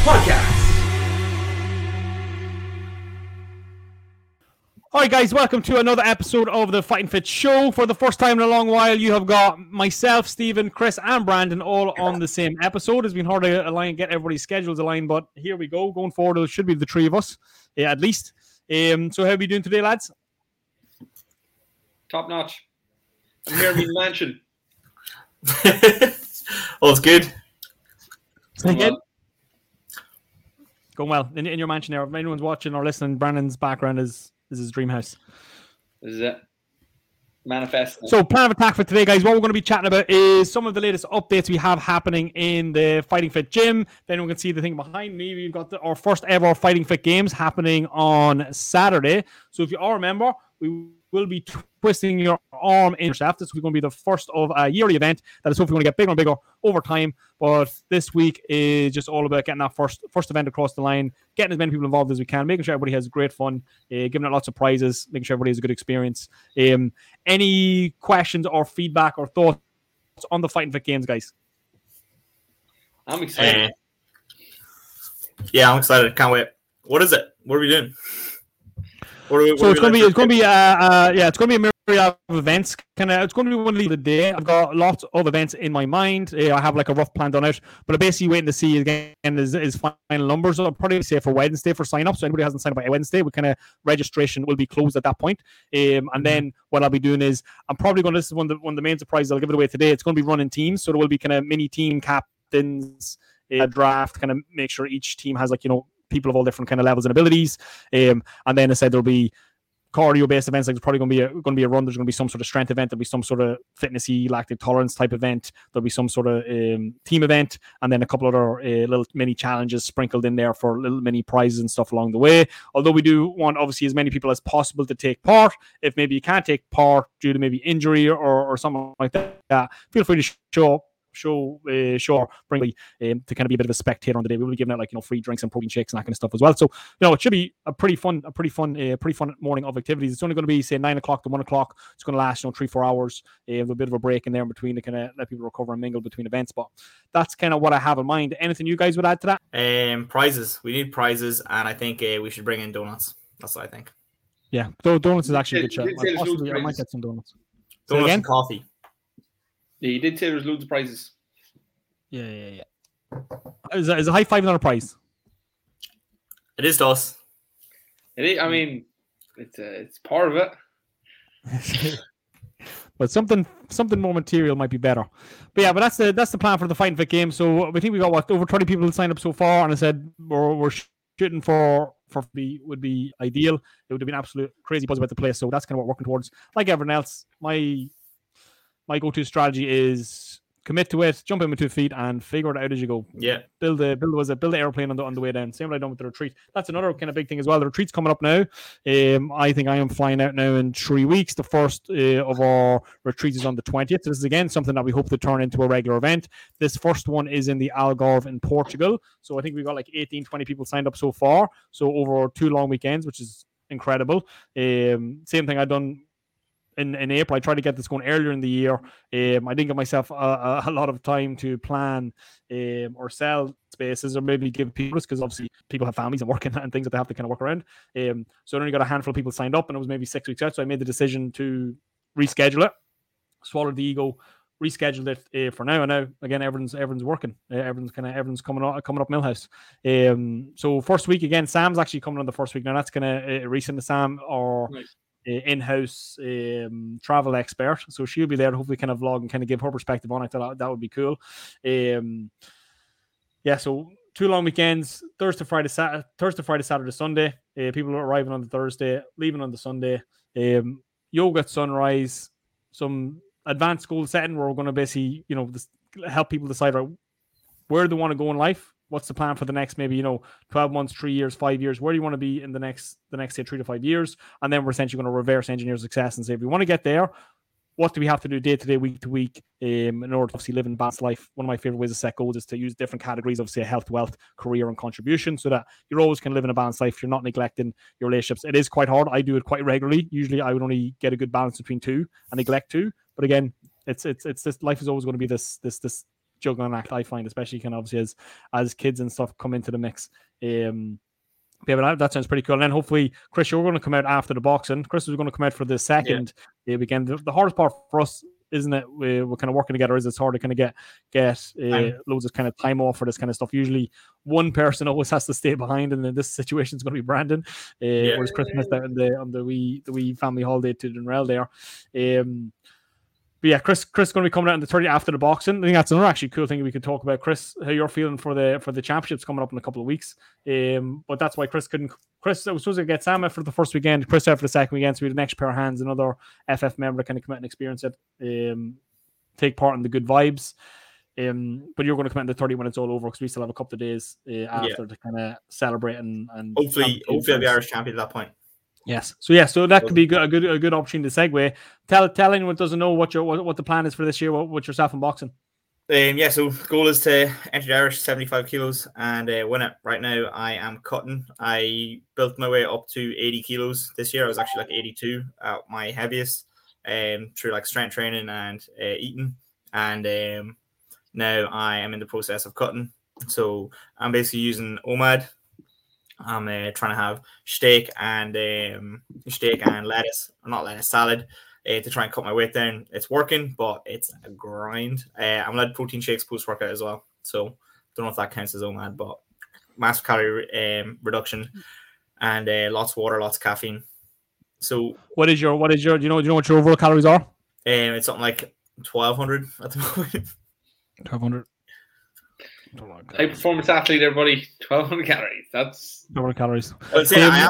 Podcast. Alright guys, welcome to another episode of the Fighting Fit Show. For the first time in a long while, you have got myself, Stephen, Chris, and Brandon all on the same episode. It's been hard to align, get everybody's schedules aligned, but here we go. Going forward, it should be the three of us, yeah, at least. So how are we doing today, lads? Top notch. I'm here in mansion. All's good. Going well. In your mansion there. If anyone's watching or listening, Brandon's background is... this is his dream house. This is it. Manifest. So plan of attack for today, guys. What we're going to be chatting about is some of the latest updates we have happening in the Fighting Fit gym. Then we can see the thing behind me. We've got our first ever Fighting Fit games happening on Saturday. So if you are a member, we will be twisting your arm in shaft. This is going to be the first of a yearly event that is hopefully going to get bigger and bigger over time. But this week is just all about getting that first event across the line, getting as many people involved as we can, making sure everybody has great fun, giving out lots of prizes, making sure everybody has a good experience. Any questions or feedback or thoughts on the Fighting Fit games, guys? I'm excited. Yeah, I'm excited. Can't wait. What is it? What are we doing? It's going to be a myriad of events. It's going to be one of the day. I've got lots of events in my mind. I have like a rough plan done out, but I'm basically waiting to see again is final numbers. I'll probably say for Wednesday for sign up. So anybody who hasn't signed up by Wednesday, we registration will be closed at that point. And then what I'll be doing is I'm probably going to, this is one of the main surprises. I'll give it away today. It's going to be running teams, so there will be mini team captains, a draft. Make sure each team has people of all different levels and abilities, and then I said there'll be cardio-based events. Like there's probably going to be a run. There's going to be some sort of strength event. There'll be some sort of fitnessy lactic tolerance type event. There'll be some sort of team event, and then a couple other little mini challenges sprinkled in there for little mini prizes and stuff along the way. Although we do want obviously as many people as possible to take part. If maybe you can't take part due to maybe injury or something like that, feel free to show up. To be a bit of a spectator on the day. We'll be giving out free drinks and protein shakes and that kind of stuff as well. So it should be a pretty fun morning of activities. It's only going to be 9 o'clock to 1 o'clock. It's going to last 3-4 hours. Have a bit of a break in there in between to let people recover and mingle between events. But that's what I have in mind. Anything you guys would add to that? Prizes. We need prizes, and I think we should bring in donuts. That's what I think. Yeah, donuts is actually a good shot. I might get some donuts. Donuts and coffee. Yeah, you did say there's loads of prizes. Yeah. Is a high five not a prize? It is to us. It is. I mean, it's part of it. But something more material might be better. But yeah, that's the plan for the Fighting Fit game. So we think we got over 20 people signed up so far, and I said we're shooting for would be ideal. It would have been absolute crazy buzz about the place. So that's what we're working towards. Like everyone else, my go-to strategy is commit to it, jump in with 2 feet, and figure it out as you go. Yeah. Build the airplane on the way down. Same what I done with the retreat. That's another big thing as well. The retreat's coming up now. I think I am flying out now in 3 weeks. The first of our retreats is on the 20th. This is again something that we hope to turn into a regular event. This first one is in the Algarve in Portugal. So I think we've got 18-20 people signed up so far. So over 2 long weekends, which is incredible. Same thing I've done in April. I tried to get this going earlier in the year. I didn't give myself a lot of time to plan or sell spaces or maybe give people, because obviously people have families and work and things that they have to work around. So I only got a handful of people signed up, and it was maybe 6 weeks out. So I made the decision to reschedule it, swallowed the ego, rescheduled it for now. And now again, everyone's working. Everyone's coming up Millhouse. So first week again, Sam's actually coming on the first week. Now that's recent to Sam or. Nice. In-house travel expert, so she'll be there to hopefully vlog and give her perspective on it. That would be cool. So 2 long weekends, Thursday, Friday, Saturday, Sunday. People are arriving on the Thursday, leaving on the Sunday. Yoga at sunrise, some advanced goal setting where we're going to basically help people decide where they want to go in life, what's the plan for the next, maybe, 12 months, 3 years, 5 years, where do you want to be in the next say 3 to 5 years? And then we're essentially going to reverse engineer success and say, if we want to get there, what do we have to do day to day, week to week, in order to obviously live in balanced life? One of my favorite ways to set goals is to use different categories of, say, health, wealth, career, and contribution, so that you're always going to live in a balanced life. You're not neglecting your relationships. It is quite hard. I do it quite regularly. Usually I would only get a good balance between two and neglect two. But again, it's this life is always going to be this juggling act, I find, especially kind of obviously as kids and stuff come into the mix. Yeah, but that sounds pretty cool. And then hopefully, Chris, you're going to come out after the boxing. Chris is going to come out for the second weekend. The hardest part for us, isn't it? We're kind of working together. It's hard to kind of get loads of kind of time off for this kind of stuff. Usually, one person always has to stay behind, and in this situation, it's going to be Brandon. Whereas Chris missed out on the wee family holiday to Dunrell there. But yeah, Chris is going to be coming out on the 30th after the boxing. I think that's another actually cool thing we could talk about. Chris, how you're feeling for the championships coming up in a couple of weeks. But that's why Chris couldn't. Chris, I was supposed to get Sam out for the first weekend, Chris out for the second weekend. So we had an extra pair of hands, another FF member to kind of come out and experience it, take part in the good vibes. But you're going to come out on the 30th when it's all over, because we still have a couple of days after to kind of celebrate and hopefully I'll be Irish champion at that point. Yes. So that could be a good opportunity to segue. Tell anyone who doesn't know what the plan is for this year, what yourself in boxing. So the goal is to enter the Irish 75 kilos and win it. Right now, I am cutting. I built my way up to 80 kilos this year. I was actually like 82 at my heaviest, through like strength training and eating. And now I am in the process of cutting. So I'm basically using OMAD. I'm trying to have steak and salad to try and cut my weight down. It's working, but it's a grind. I'm allowed protein shakes post-workout as well. So don't know if that counts as OMAD, but massive calorie reduction and lots of water, lots of caffeine. So what is your do you know what your overall calories are? It's something like 1,200 at the moment. 1,200. High performance athlete, everybody. 1,200 calories. That's 1,200 calories. I would say I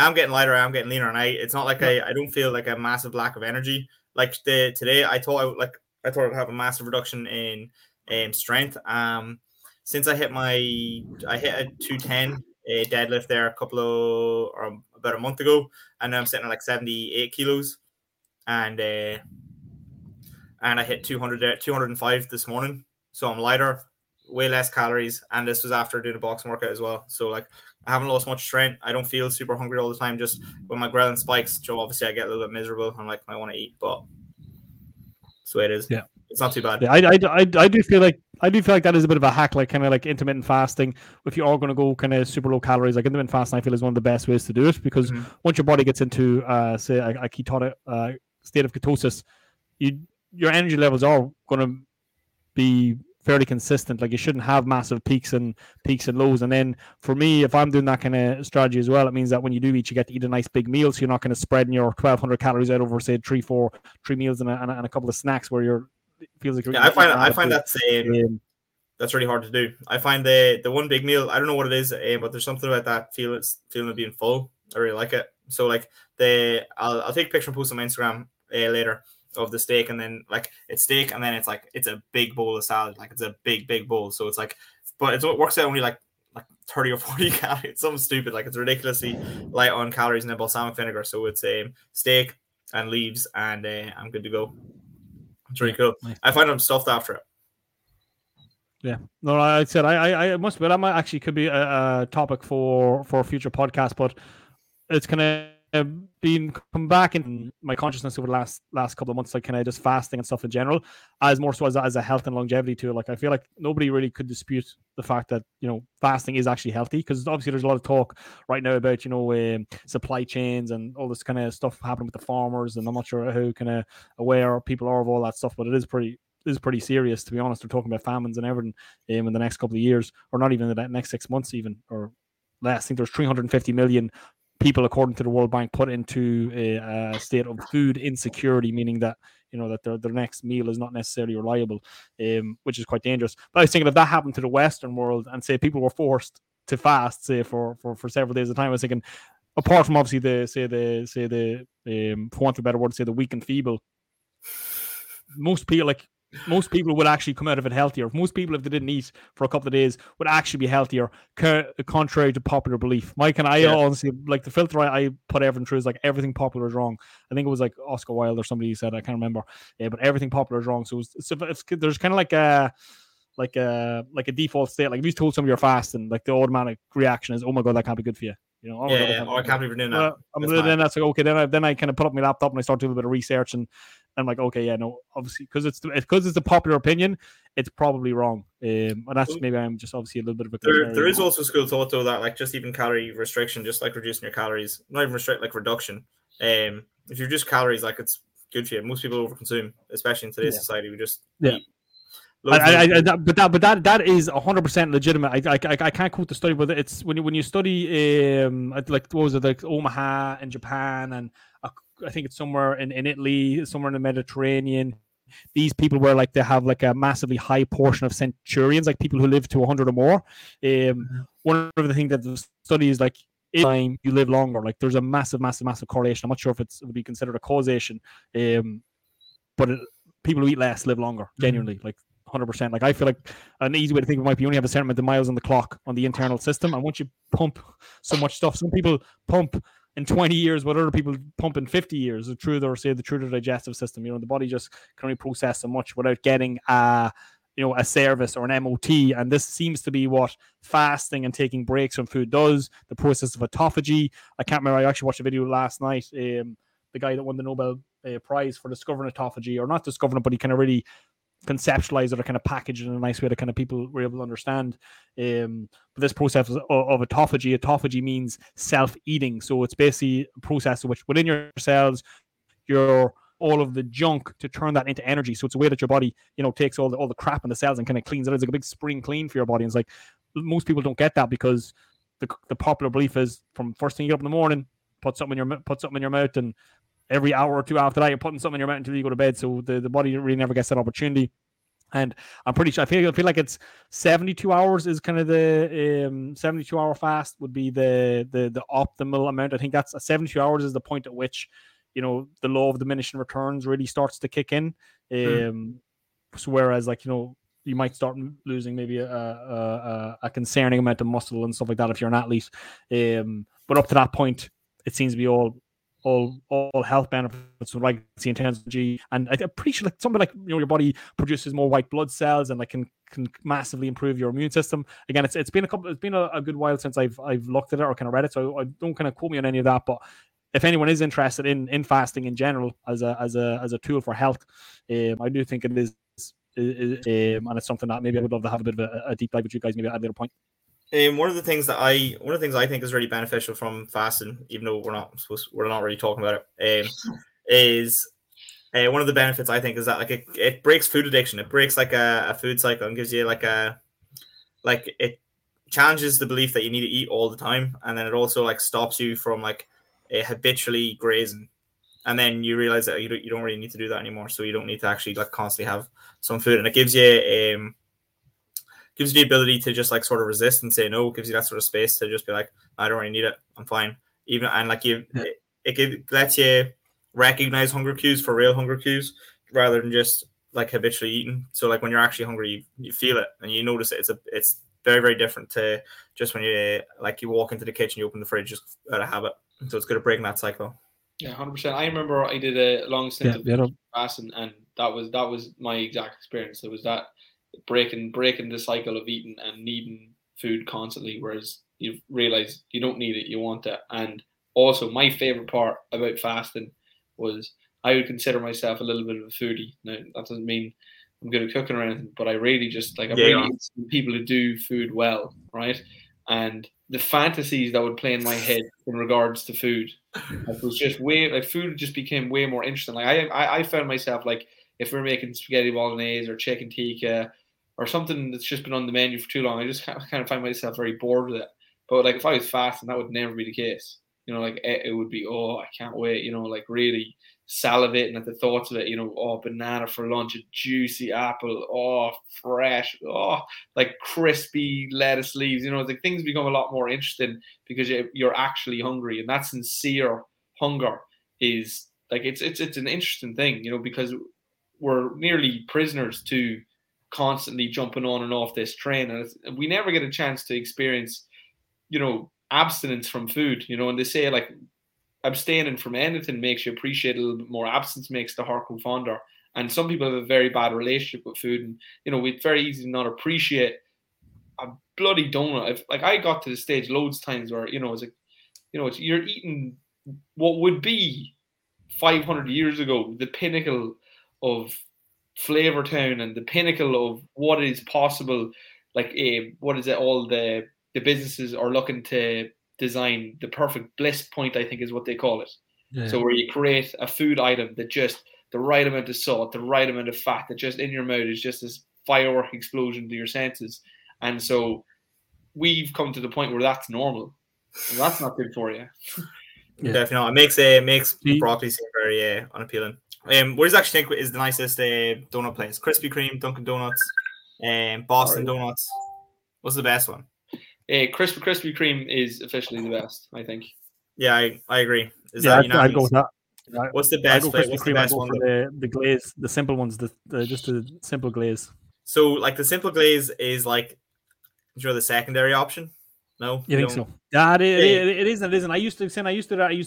am getting lighter. I am getting leaner, and it's not like I don't feel like a massive lack of energy. Like today, I thought I'd have a massive reduction in strength. Since I hit a 210 deadlift there about a month ago, and now I'm sitting at like 78 kilos, and I hit 205 this morning, so I'm lighter. Way less calories, and this was after doing a boxing workout as well. So like I haven't lost much strength. I don't feel super hungry all the time. Just when my ghrelin spikes, so obviously I get a little bit miserable. I'm like, I want to eat, but that's the way it is. Yeah, it's not too bad. Yeah, I do feel like that is a bit of a hack, like kind of like intermittent fasting. If you are going to go kind of super low calories, like intermittent fasting, I feel is one of the best ways to do it, because once your body gets into say a ketonic state of ketosis, your energy levels are going to be fairly consistent. Like you shouldn't have massive peaks and lows. And then for me, if I'm doing that kind of strategy as well, it means that when you do eat, you get to eat a nice big meal, so you're not kind of spreading your 1,200 calories out over, say, three meals and a couple of snacks, where feels like you're I find that's really hard to do. I find the one big meal, I don't know what it is, but there's something about that feeling of being full. I really like it. So like I'll take a picture and post on my Instagram later of the steak, and then like it's steak, and then it's like it's a big bowl of salad, like it's a big bowl. So it's like, but it works out only like 30 or 40 calories. It's something stupid, like it's ridiculously light on calories and then balsamic vinegar. So it's steak and leaves, and I'm good to go. It's really cool. Nice. I find I'm stuffed after it. Yeah, no, I said I must admit, I might actually could be a topic for a future podcast, but it's kind of been come back in my consciousness over the last couple of months, like kind of just fasting and stuff in general, as more so as a health and longevity tool. Like I feel like nobody really could dispute the fact that fasting is actually healthy, because obviously there's a lot of talk right now about supply chains and all this kind of stuff happening with the farmers, and I'm not sure how kind of aware people are of all that stuff, but it is pretty serious, to be honest. They're talking about famines and everything in the next couple of years, or not even in the next 6 months even, or less. I think there's 350 million people, according to the World Bank, put into a state of food insecurity, meaning that that their next meal is not necessarily reliable, which is quite dangerous. But I was thinking, if that happened to the Western world, and say people were forced to fast, say for several days at a time, I was thinking, apart from obviously the for want of a better word, say the weak and feeble, most people, like most people would actually come out of it healthier. Most people, if they didn't eat for a couple of days, would actually be healthier, contrary to popular belief. Mike and I, honestly, like the filter I put everything through is like everything popular is wrong. I think it was like Oscar Wilde or somebody said, I can't remember. Yeah, but everything popular is wrong. So it's there's kind of like a default state. Like if you told somebody you're fasting, like the automatic reaction is, oh my God, that can't be good for you. You know, I can't even do that. Then that's like, okay, then I kind of put up my laptop and I start doing a bit of research, and I'm like, okay, yeah, no, obviously, because it's the popular opinion, it's probably wrong. And that's maybe I'm just obviously a little bit of a... There is also school thought, though, that like just even calorie restriction, just like reducing your calories, not even restrict, like reduction. If you're just calories, like it's good for you. Most people overconsume, especially in today's society. We just... Yeah. But that is 100% legitimate. I can't quote the study, but it's when you study like what was it, like Omaha in Japan, and I think it's somewhere in Italy, somewhere in the Mediterranean. These people were like, they have like a massively high portion of centurions, like people who live to 100 or more. One of the things that the study is like, time you live longer, like there's a massive correlation. I'm not sure if it would be considered a causation, but people who eat less live longer, genuinely, like 100%. Like I feel like an easy way to think of it might be, you only have a certain amount of miles on the clock on the internal system, and once you pump so much stuff, some people pump in 20 years what other people pump in 50 years through their digestive system. You know, the body just can only process so much without getting a service or an MOT, and this seems to be what fasting and taking breaks from food does, the process of autophagy. I can't remember, I actually watched a video last night, the guy that won the Nobel Prize for discovering autophagy, or not discovering it, but he kind of really conceptualize it or kind of package it in a nice way that kind of people were able to understand. But this process of autophagy means self-eating. So it's basically a process in which within your cells, you're all of the junk to turn that into energy. So it's a way that your body, you know, takes all the crap in the cells and kind of cleans it. It's like a big spring clean for your body. And it's like, most people don't get that, because the popular belief is, from first thing you get up in the morning, put something in your mouth, and every hour or two after that, you're putting something in your mouth until you go to bed. So the body really never gets that opportunity. And I'm pretty sure, I feel like it's 72 hours is kind of the 72-hour fast would be the optimal amount. I think that's 72 hours is the point at which, you know, the law of diminishing returns really starts to kick in. So whereas, like, you know, you might start losing maybe a concerning amount of muscle and stuff like that if you're an athlete. But up to that point, it seems to be all health benefits and like intensity, and I'm pretty sure like something like, you know, your body produces more white blood cells and like can massively improve your immune system. Again, it's been a good while since I've looked at it or kind of read it, so I don't kind of quote me on any of that. But if anyone is interested in fasting in general as a tool for health, I do think it is and it's something that maybe I would love to have a bit of a deep dive with you guys maybe at a later point. One of the things I think is really beneficial from fasting, even though we're not really talking about it, is one of the benefits I think is that like it breaks food addiction. It breaks like a food cycle and gives you like it challenges the belief that you need to eat all the time, and then it also like stops you from like habitually grazing, and then you realize that you don't really need to do that anymore. So you don't need to actually like constantly have some food, and it gives you gives you the ability to just like sort of resist and say no. It gives you that sort of space to just be like, I don't really need it, I'm fine. Even and like you, yeah. it lets you recognize hunger cues for real hunger cues rather than just like habitually eating. So like when you're actually hungry, you feel it and you notice it. It's very, very different to just when you like you walk into the kitchen, you open the fridge just out of habit. So it's good at breaking that cycle. Yeah, 100%. I remember I did a long stint of fasting, and that was my exact experience. It was that. Breaking the cycle of eating and needing food constantly, whereas you realize you don't need it, you want it. And also, my favorite part about fasting was I would consider myself a little bit of a foodie. Now, that doesn't mean I'm good at cooking or anything, but I really just like I'm really people who do food well, right? And the fantasies that would play in my head in regards to food, it was just way like food just became way more interesting. Like I found myself like, if we're making spaghetti bolognese or chicken tikka or something that's just been on the menu for too long, I just kind of find myself very bored with it. But like if I was fasting, that would never be the case. You know, like it would be, oh, I can't wait. You know, like really salivating at the thoughts of it. You know, oh, banana for lunch, a juicy apple, oh, fresh, oh, like crispy lettuce leaves. You know, it's like things become a lot more interesting because you're actually hungry, and that sincere hunger is like it's an interesting thing. You know, because we're nearly prisoners to constantly jumping on and off this train, and it's, we never get a chance to experience, you know, abstinence from food, you know. And they say, like, abstaining from anything makes you appreciate a little bit more. Absence makes the heart go fonder. And some people have a very bad relationship with food, and, you know, it's very easy to not appreciate a bloody donut. If, like, I got to the stage loads of times where, you know, it's like, you know, it's, you're eating what would be 500 years ago the pinnacle of Flavor Town and the pinnacle of what is possible. Like, what is it? All the businesses are looking to design the perfect bliss point, I think is what they call it. Yeah. So where you create a food item that just the right amount of salt, the right amount of fat, that just in your mouth is just this firework explosion to your senses. And so we've come to the point where that's normal. And that's not good for you. Yeah. Definitely. It makes broccoli seem very unappealing. What I actually think is the nicest donut place? Krispy Kreme, Dunkin' Donuts, Boston Donuts. What's the best one? Krispy Kreme is officially the best, I think. Yeah, I agree. Is that I'd go with that. What's the best? What's the best one? The glaze, the simple ones, just the simple glaze. So, like, the simple glaze is like, you know, the secondary option. No, you think so? Yeah, it isn't. It isn't. I used to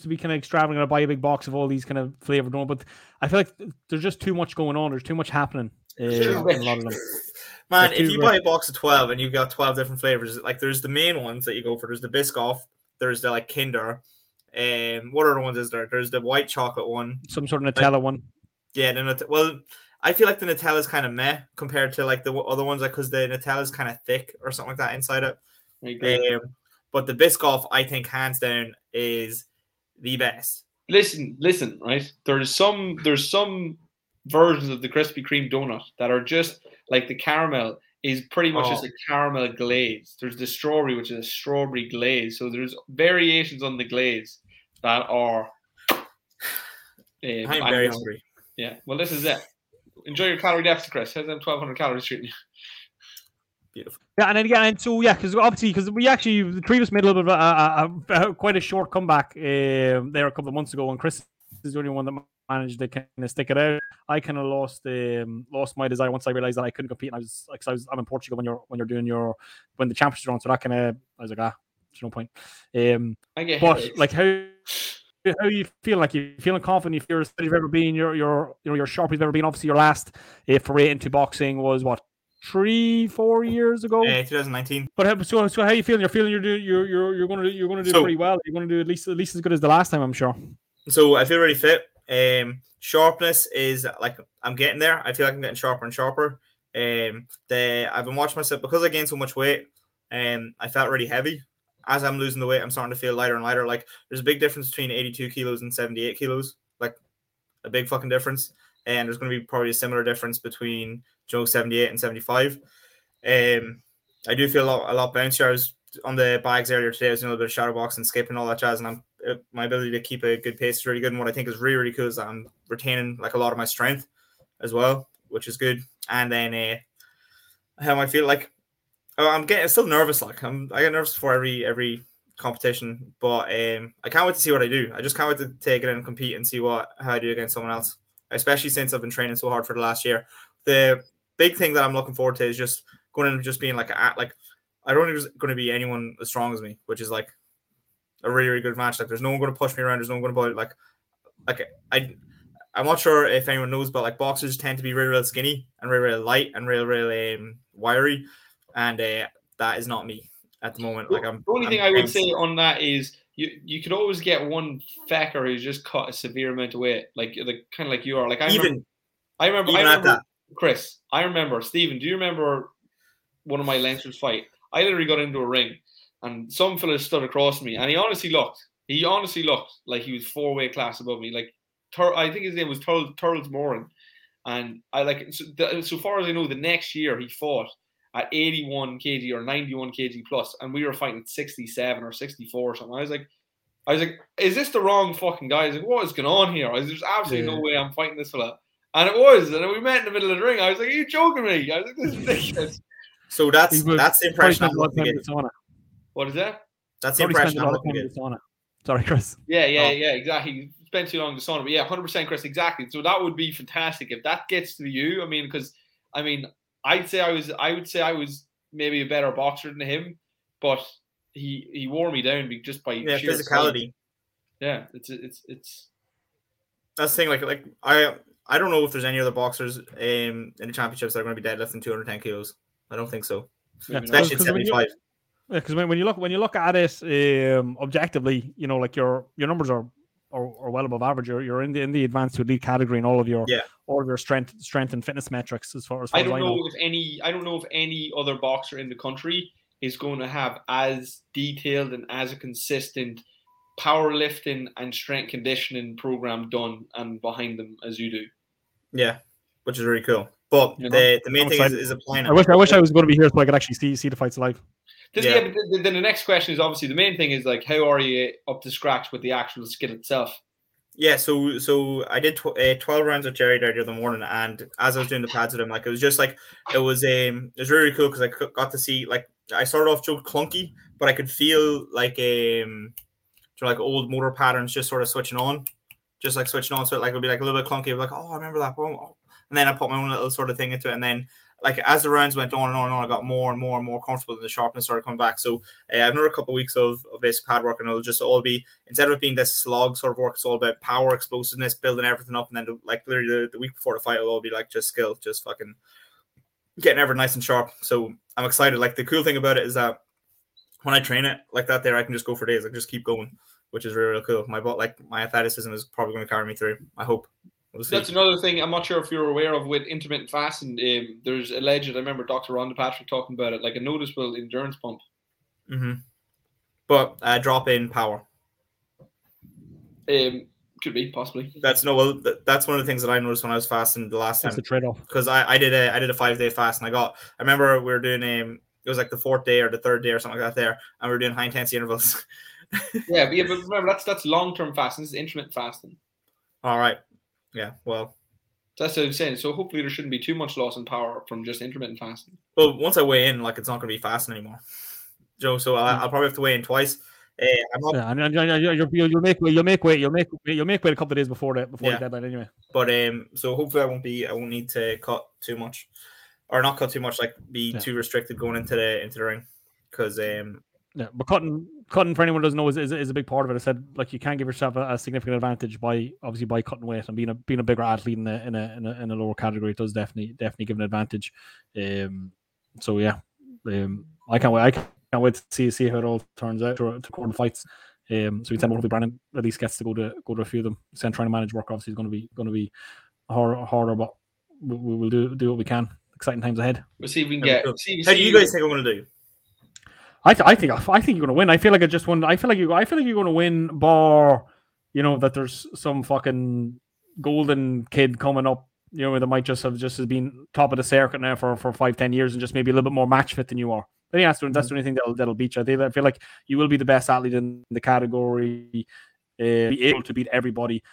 be kind of extravagant. I buy a big box of all these kind of flavored ones, but I feel like there's just too much going on. There's too much happening. A lot of them. Man, if you buy a box of 12 and you've got 12 different flavors, like, there's the main ones that you go for. There's the Biscoff. There's the, like, Kinder. What other ones is there? There's the white chocolate one. Some sort of Nutella one. Yeah. Well, I feel like the Nutella is kind of meh compared to, like, the other ones, like, because the Nutella is kind of thick or something like that inside it. But the Biscoff, I think, hands down, is the best. Listen, right? There's some versions of the Krispy Kreme donut that are just like the caramel is pretty much just a caramel glaze. There's the strawberry, which is a strawberry glaze. So there's variations on the glaze that are. I'm very hungry. Yeah. Well, this is it. Enjoy your calorie deficit, Chris. How's them 1,200 calories treating you? Beautiful. Yeah, and then because we actually the previous made a little bit of quite a short comeback there a couple of months ago, and Chris is the only one that managed to kind of stick it out. I kind of lost my desire once I realized that I couldn't compete, and I'm in Portugal when the championships are on, so that kind of I was like, there's no point. Like, how you feel? Like, you're feeling confident? If you're as fit as you've ever been, you're sharp as you've ever been. Obviously, your last foray into boxing was what? 3-4 years ago, 2019. But so how are you feeling? You're feeling you're going to do pretty well. You're going to do at least as good as the last time, I'm sure. So I feel really fit. Sharpness is like I'm getting there. I feel like I'm getting sharper and sharper. I've been watching myself because I gained so much weight. I felt really heavy. As I'm losing the weight, I'm starting to feel lighter and lighter. Like, there's a big difference between 82 kilos and 78 kilos. Like, a big fucking difference. And there's going to be probably a similar difference between, you know, 78 and 75. I do feel a lot bouncier. I was on the bags earlier today. I was doing a little bit of shadow boxing, skipping, all that jazz. And my ability to keep a good pace is really good. And what I think is really, really cool is that I'm retaining, like, a lot of my strength as well, which is good. And then how I feel like I'm still nervous. Like, I get nervous before every competition. But I can't wait to see what I do. I just can't wait to take it and compete and see how I do against someone else, especially since I've been training so hard for the last year. The big thing that I'm looking forward to is just going in and just being like I don't think there's going to be anyone as strong as me, which is like a really, really good match. Like, there's no one going to push me around. There's no one going to I'm not sure if anyone knows, but like, boxers tend to be really, really skinny and really, really light and really, really wiry. And that is not me at the moment. Like, the only thing I would say on that is you could always get one fecker who's just cut a severe amount of weight, like kind of like you are. Like, I remember Chris. I remember Stephen. Do you remember one of my Lancers fight? I literally got into a ring, and some fella stood across me, and he honestly looked like he was 4-weight class above me. Like, I think his name was Turles Moran, and I like so far as I know, the next year he fought at 81 kg or 91 kg plus, and we were fighting at 67 or 64 or something. I was like, is this the wrong fucking guy? I was like, what is going on here? There's absolutely no way I'm fighting this fella. And it was, and we met in the middle of the ring. I was like, are you joking me? I was like, this is ridiculous. So that's the impression I'm looking to get. What is that? That's the impression I'm looking to get. Sorry, Chris. Yeah, exactly. Spend too long in the sauna, but yeah, 100%, Chris, exactly. So that would be fantastic if that gets to you. I mean, because I would say I was maybe a better boxer than him, but he wore me down just by sheer physicality. Yeah, it's that's the thing. Like I don't know if there's any other boxers in the championships that are going to be deadlifting 210 kilos. I don't think so, especially at 75. Yeah, because when you look at it objectively, you know, like your numbers are well above average. You're in the advanced to elite category in all of your strength and fitness metrics as far as I know. I don't know if any other boxer in the country is going to have as detailed and as a consistent powerlifting and strength conditioning program done and behind them as you do. Yeah, which is really cool. But the main thing is applying. I wish I was going to be here so I could actually see the fights live. Then the next question is obviously the main thing is like, how are you up to scratch with the actual skill itself? Yeah, so I did 12 rounds with Jerry there the other morning, and as I was doing the pads with him, like it was really cool because I got to see, like, I started off so clunky, but I could feel like old motor patterns just sort of switching on. So it would be like a little bit clunky. It'd be like, oh, I remember that. And then I put my own little sort of thing into it, and then, like, as the rounds went on and on and on, I got more and more and more comfortable, and the sharpness started coming back. So I have another couple of weeks of basic pad work, and it'll just all be, instead of being this slog sort of work, it's all about power, explosiveness, building everything up, and then literally the week before the fight, it'll all be like just skill, just fucking getting everything nice and sharp. So I'm excited. Like, the cool thing about it is that when I train it like that, there I can just go for days. I can just keep going, which is really, really cool. My athleticism is probably going to carry me through. I hope. That's another thing I'm not sure if you're aware of with intermittent fasting. There's a legend, I remember Dr. Rhonda Patrick talking about it, like a noticeable endurance pump. Mm-hmm. But drop in power. Could be, possibly. That's one of the things that I noticed when I was fasting the last time. That's the trade-off. Because I did a 5-day fast, and I remember we were doing, it was like the 4th day or the 3rd day or something like that there, and we were doing high-intensity intervals. but remember, that's long-term fasting. This is intermittent fasting. All right. Yeah, well, that's what I'm saying. So hopefully there shouldn't be too much loss in power from just intermittent fasting. Well, once I weigh in, like, it's not going to be fasting anymore, Joe. So I'll probably have to weigh in twice. You'll make weight a couple of days before the deadline anyway. But so hopefully I won't need to cut too much, or not cut too much, like be too restricted going into the ring, because but cutting for anyone who doesn't know is a big part of it. I said, like, you can give yourself a significant advantage by cutting weight and being a bigger athlete in a lower category. It does definitely give an advantage. I can't wait to see how it all turns out to quarter fights. So we can tell hopefully Brandon at least gets to go to a few of them. Saying trying to manage work obviously is going to be harder, but we'll do what we can. Exciting times ahead. We'll see if we can get. How do you guys think I'm going to do? I think you're gonna win. I feel like I just won. I feel like you're gonna win. Bar, you know, that there's some fucking golden kid coming up, you know, that might just have been top of the circuit now for 5-10 years and just maybe a little bit more match fit than you are. I think that's the only thing that'll beat you. I feel like you will be the best athlete in the category, be able to beat everybody,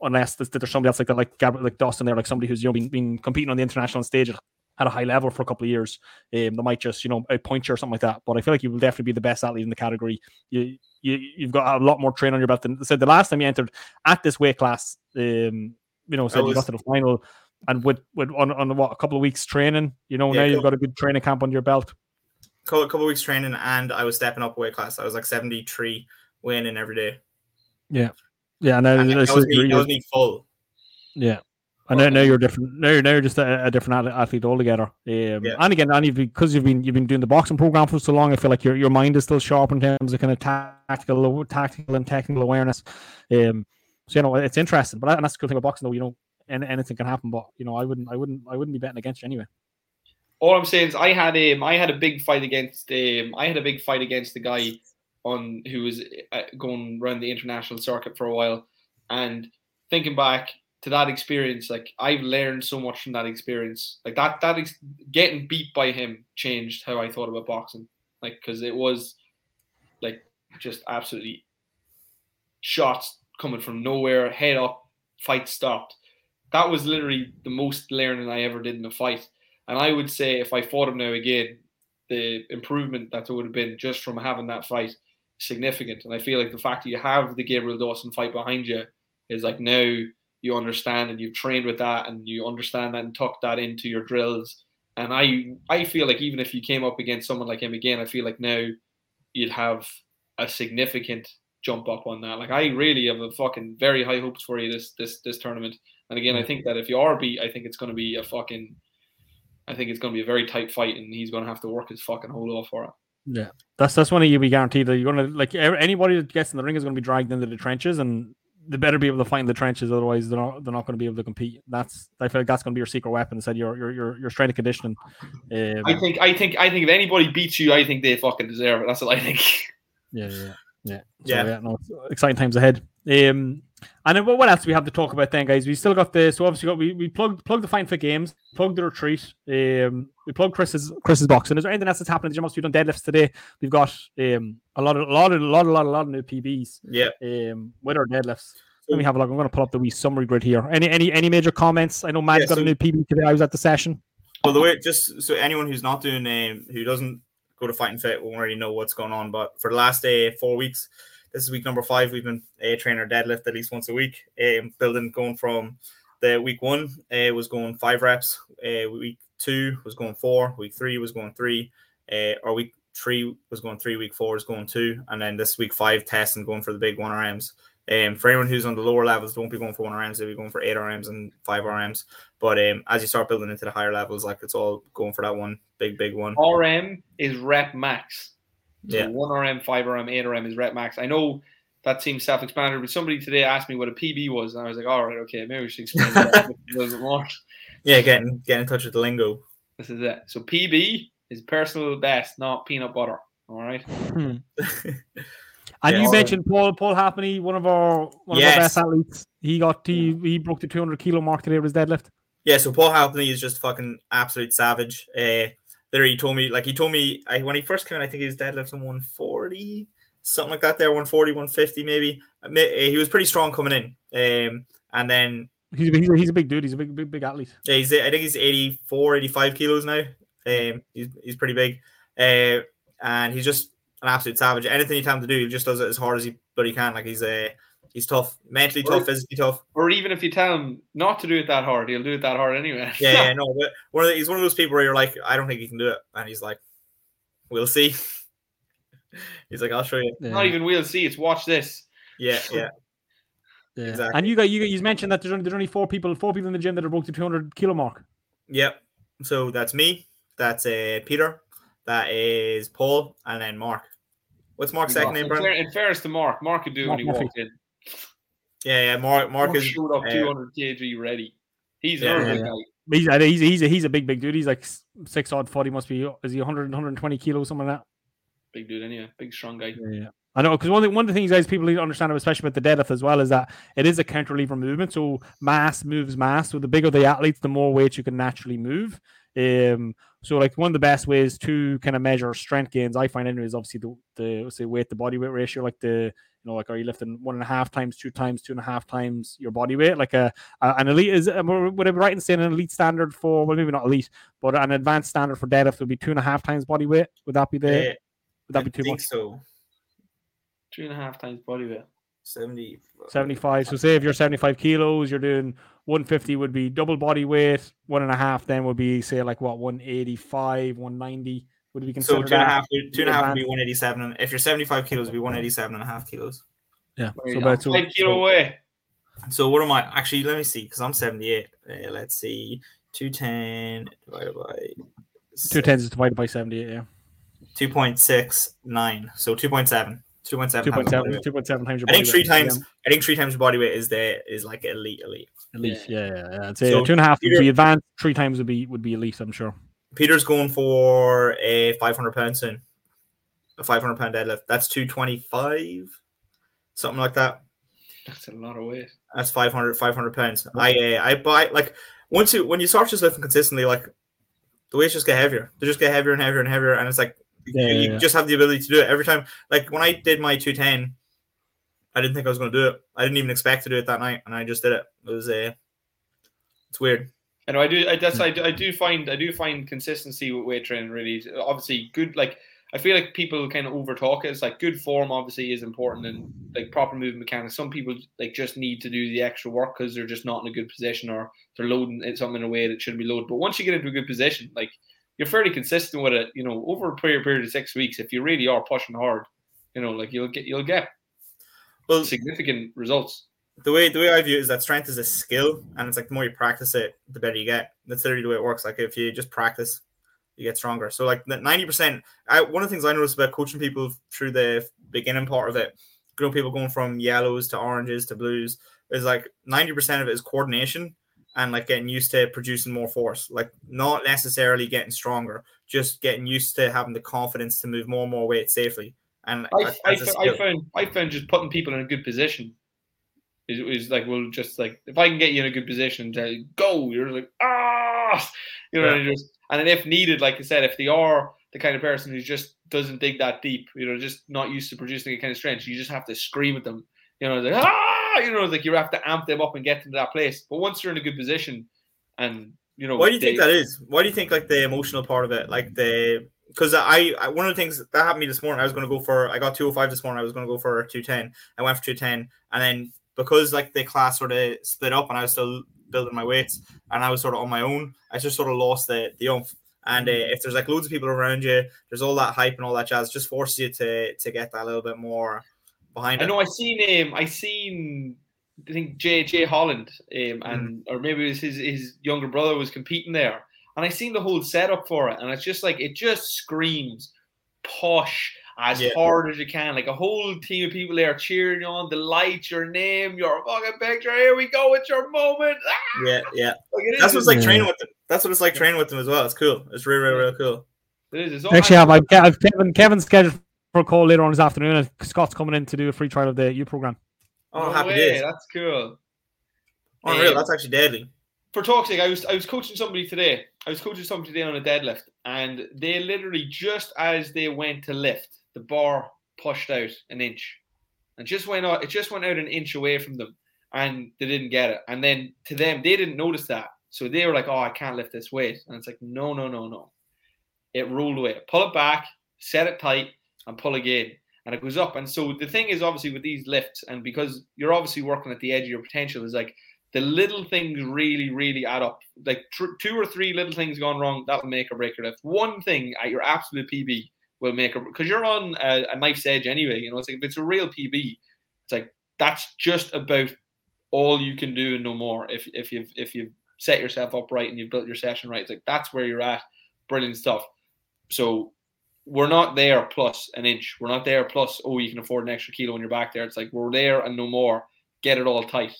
unless there's somebody else like Dustin there, like somebody who's, you know, been competing on the international stage at a high level for a couple of years, that might just, you know, point you or something like that. But I feel like you will definitely be the best athlete in the category. You've got a lot more training on your belt than said the last time you entered at this weight class. You got to the final, and with on what, a couple of weeks training, you know, now you've got a good training camp under your belt. A couple of weeks training, and I was stepping up weight class. I was like 73 weighing in every day. Yeah, yeah, and I was being full. Yeah. And now you're different. Now you're just a different athlete altogether. And again, because you've been doing the boxing program for so long, I feel like your mind is still sharp in terms of kind of tactical and technical awareness. So, you know, it's interesting. But that's the cool thing about boxing, though. You know, anything can happen. But, you know, I wouldn't be betting against you anyway. All I'm saying is I had a big fight against the guy who was going around the international circuit for a while, and thinking back to that experience, like, I've learned so much from that experience. Like that getting beat by him changed how I thought about boxing. Like, because it was like just absolutely shots coming from nowhere, head up, fight stopped. That was literally the most learning I ever did in a fight. And I would say if I fought him now again, the improvement that there would have been just from having that fight significant. And I feel like the fact that you have the Gabriel Dawson fight behind you is like, now you understand and you've trained with that and you understand that and tuck that into your drills. And I feel like even if you came up against someone like him again, I feel like now you'd have a significant jump up on that. Like, I really have a fucking very high hopes for you this tournament. And again, I think that if you are beat, I think it's going to be a very tight fight, and he's going to have to work his fucking hole off for it. Yeah, that's when you'll be guaranteed that you're going to, like, anybody that gets in the ring is going to be dragged into the trenches, and they better be able to fight in the trenches, otherwise they're not going to be able to compete. I feel like that's going to be your secret weapon. Instead, your strength and conditioning. I think if anybody beats you, I think they fucking deserve it. That's what I think. So, exciting times ahead. And then what else do we have to talk about then, guys? We still got this. So obviously we plugged the Find Fit Games, plugged the retreat. We plugged Chris's boxing. Is there anything else that's happening? Obviously we've done deadlifts today. We've got a lot of new PBs. Yeah. With our deadlifts. Let me have a look. I'm going to pull up the wee summary grid here. Any major comments? I know Matt's got a new PB today. I was at the session. Well, the way, just so anyone who's not doing, who doesn't go to Fighting Fit won't already know what's going on. But for the last 4 weeks. This is week number 5. We've been training our deadlift at least once a week. Going from the week 1 was going 5 reps. Week 2 was going 4. Week 3 was going 3. Or week 3 was going 3. Week 4 is going 2. And then this week 5 test and going for the big 1RMs. For anyone who's on the lower levels, don't be going for 1RMs. They'll be going for 8 RMs and 5 RMs. But as you start building into the higher levels, like, it's all going for that one big one. RM is rep max. So yeah. 1RM, 5RM, 8RM is rep max. I know that seems self-explanatory, but somebody today asked me what a PB was, and I was like, all right, okay, maybe we should explain that a little bit more. Yeah, get in touch with the lingo. This is it. So PB is personal best, not peanut butter, all right? And you mentioned Paul Halfpenny, one of our best athletes. He broke the 200-kilo mark today with his deadlift. Yeah, so Paul Halfpenny is just fucking absolute savage. He told me when he first came in, I think he was deadlifting 140, something like that there, 140, 150 maybe. He was pretty strong coming in. And then... He's a big dude. He's a big athlete. Yeah, I think he's 84, 85 kilos now. He's pretty big. And he's just an absolute savage. Anything you tell him to do, he just does it as hard as he bloody can. Like, he's tough. Mentally tough, physically tough. Or even if you tell him not to do it that hard, he'll do it that hard anyway. Yeah, no. But he's one of those people where you're like, I don't think he can do it. And he's like, we'll see. He's like, I'll show you. Yeah. Not even we'll see. It's watch this. Yeah. Exactly. And you mentioned that there's only four people in the gym that have broke the 200-kilo mark. Yep. So that's me. That's Peter. That is Paul. And then Mark. What's Mark's second name, Brandon? In fairness to Mark. Mark could do Mark when he walked in. Yeah, Mark is showed up 200 kg ready. He's guy. He's a big dude. He's like 6 odd 40. Must be, is he 100, 120 kilos, something like that? Big dude, anyway. Big strong guy. Yeah. I know, because one of the things, guys, people need to understand, especially with the deadlift as well, is that it is a counter lever movement. So mass moves mass. So the bigger the athletes, the more weight you can naturally move. So like one of the best ways to kind of measure strength gains, I find anyway, is obviously the weight to body weight ratio, like are you lifting 1.5 times, 2 times, 2.5 times your body weight? Like an elite is, would I be right in saying an elite standard for, well, maybe not elite, but an advanced standard for deadlift would be 2.5 times body weight. Would that be there? Would that be too much? So 2.5 times body weight. 75. So say if you're 75 kilos, you're doing 150 would be double body weight. 1.5 then would be, say, like what, 185, 190. Would we consider that? So two and a half would be 187. And if you're 75 kilos, it'd be 187.5 kilos. Yeah. So about 5 kilo away. So what am I? Actually, let me see, because I'm 78. Let's see. 210 divided by... 210 is divided by 78, yeah. 2.69. So 2.7. 2.7 times your body weight. I think 3 times your body weight is like elite. Elite. I'd say so 2.5 would be advanced. 3 times would be elite, I'm sure. Peter's going for a 500 pound soon. A 500 pound deadlift. That's 225, something like that. That's a lot of weight. That's 500 pounds. Okay. I buy, like, when you start just lifting consistently, like, the weights just get heavier. They just get heavier and heavier and heavier, and it's like, You just have the ability to do it every time. Like when I did my 210, I didn't think I was going to do it. I didn't even expect to do it that night, and I just did it. It was it's weird. I do find consistency with weight training really easy. Obviously, good. Like I feel like people kind of overtalk it. It's like good form obviously is important, and like proper movement mechanics. Some people like just need to do the extra work because they're just not in a good position, or they're loading something in a way that shouldn't be loaded. But once you get into a good position, like you're fairly consistent with it, you know, over a period of 6 weeks, if you really are pushing hard, you know, like you'll get well, significant results. The way I view it is that strength is a skill, and it's like the more you practice it, the better you get. That's literally the way it works. Like if you just practice, you get stronger. So like that 90%, one of the things I noticed about coaching people through the beginning part of it, you know, people going from yellows to oranges to blues, is like 90% of it is coordination and like getting used to producing more force, like not necessarily getting stronger, just getting used to having the confidence to move more and more weight safely. And I found just putting people in a good position is like, well, just like if I can get you in a good position to go, you're like, ah, you know, yeah. And then if needed, like I said, if they are the kind of person who just doesn't dig that deep, you know, just not used to producing a kind of strength, you just have to scream at them, you know, like, ah, you know, like you have to amp them up and get them to that place. But once you're in a good position, and you know, why do you think that is? Why do you think like the emotional part of it, like the, because I one of the things that happened to me this morning, I got 205 this morning, I was going to go for 210. I went for 210, and then because like the class sort of split up and I was still building my weights and I was sort of on my own, I just sort of lost the oomph. And if there's like loads of people around you, there's all that hype and all that jazz, just forces you to get that little bit more behind it. I know, I think J.J. Holland, and or maybe it was his younger brother was competing there, and I seen the whole setup for it, and it's just like, it just screams posh, as hard as you can, like a whole team of people there cheering on, the lights, your name, your fucking picture, here we go, it's your moment. Ah! Yeah. Like, that's what it's like training with them. That's what it's like training with them as well. It's cool. It's really, really, really cool. It is. Actually, I've Kevin's scheduled for a call later on this afternoon, and Scott's coming in to do a free trial of the U program. Oh, happy days. That's cool. Unreal. That's actually deadly. For talk's sake, I was coaching somebody today. I was coaching somebody today on a deadlift, and they literally, just as they went to lift, the bar pushed out an inch, and just went out an inch away from them, and they didn't get it. And then to them, they didn't notice that, so they were like, "Oh, I can't lift this weight." And it's like, "No." It rolled away. Pull it back, set it tight, and pull again, and it goes up. And so the thing is, obviously, with these lifts, and because you're obviously working at the edge of your potential, is like the little things really, really add up. Like two or three little things gone wrong, that will make or break your lift. One thing at your absolute PB will make her, because you're on a knife's edge anyway. You know, it's like if it's a real PB, it's like that's just about all you can do and no more. If you've set yourself up right and you've built your session right, it's like that's where you're at. Brilliant stuff. So we're not there plus an inch. We're not there plus you can afford an extra kilo on your back there. It's like we're there and no more. Get it all tight,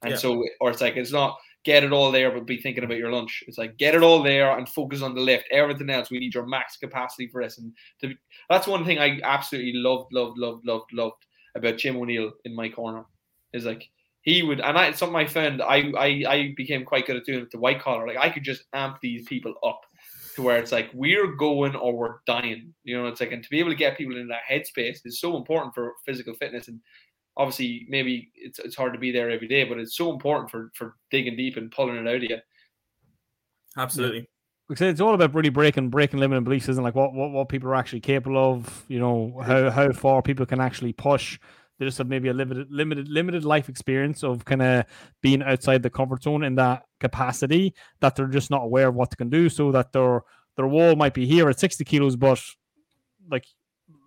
and so or it's like it's not get it all there, but be thinking about your lunch. It's like, get it all there and focus on the lift. Everything else, we need your max capacity for this. And that's one thing I absolutely loved about Jim O'Neill in my corner. Is like, he would, and it's something I found I became quite good at doing with the white collar. Like, I could just amp these people up to where it's like, we're going or we're dying. You know, it's like, and to be able to get people in that headspace is so important for physical fitness. And obviously, maybe it's hard to be there every day, but it's so important for digging deep and pulling it out of you. Absolutely. Because it's all about really breaking limiting beliefs, isn't it? Like what people are actually capable of, you know, how far people can actually push. They just have maybe a limited life experience of kind of being outside the comfort zone in that capacity, that they're just not aware of what they can do, so that their wall might be here at 60 kilos, but like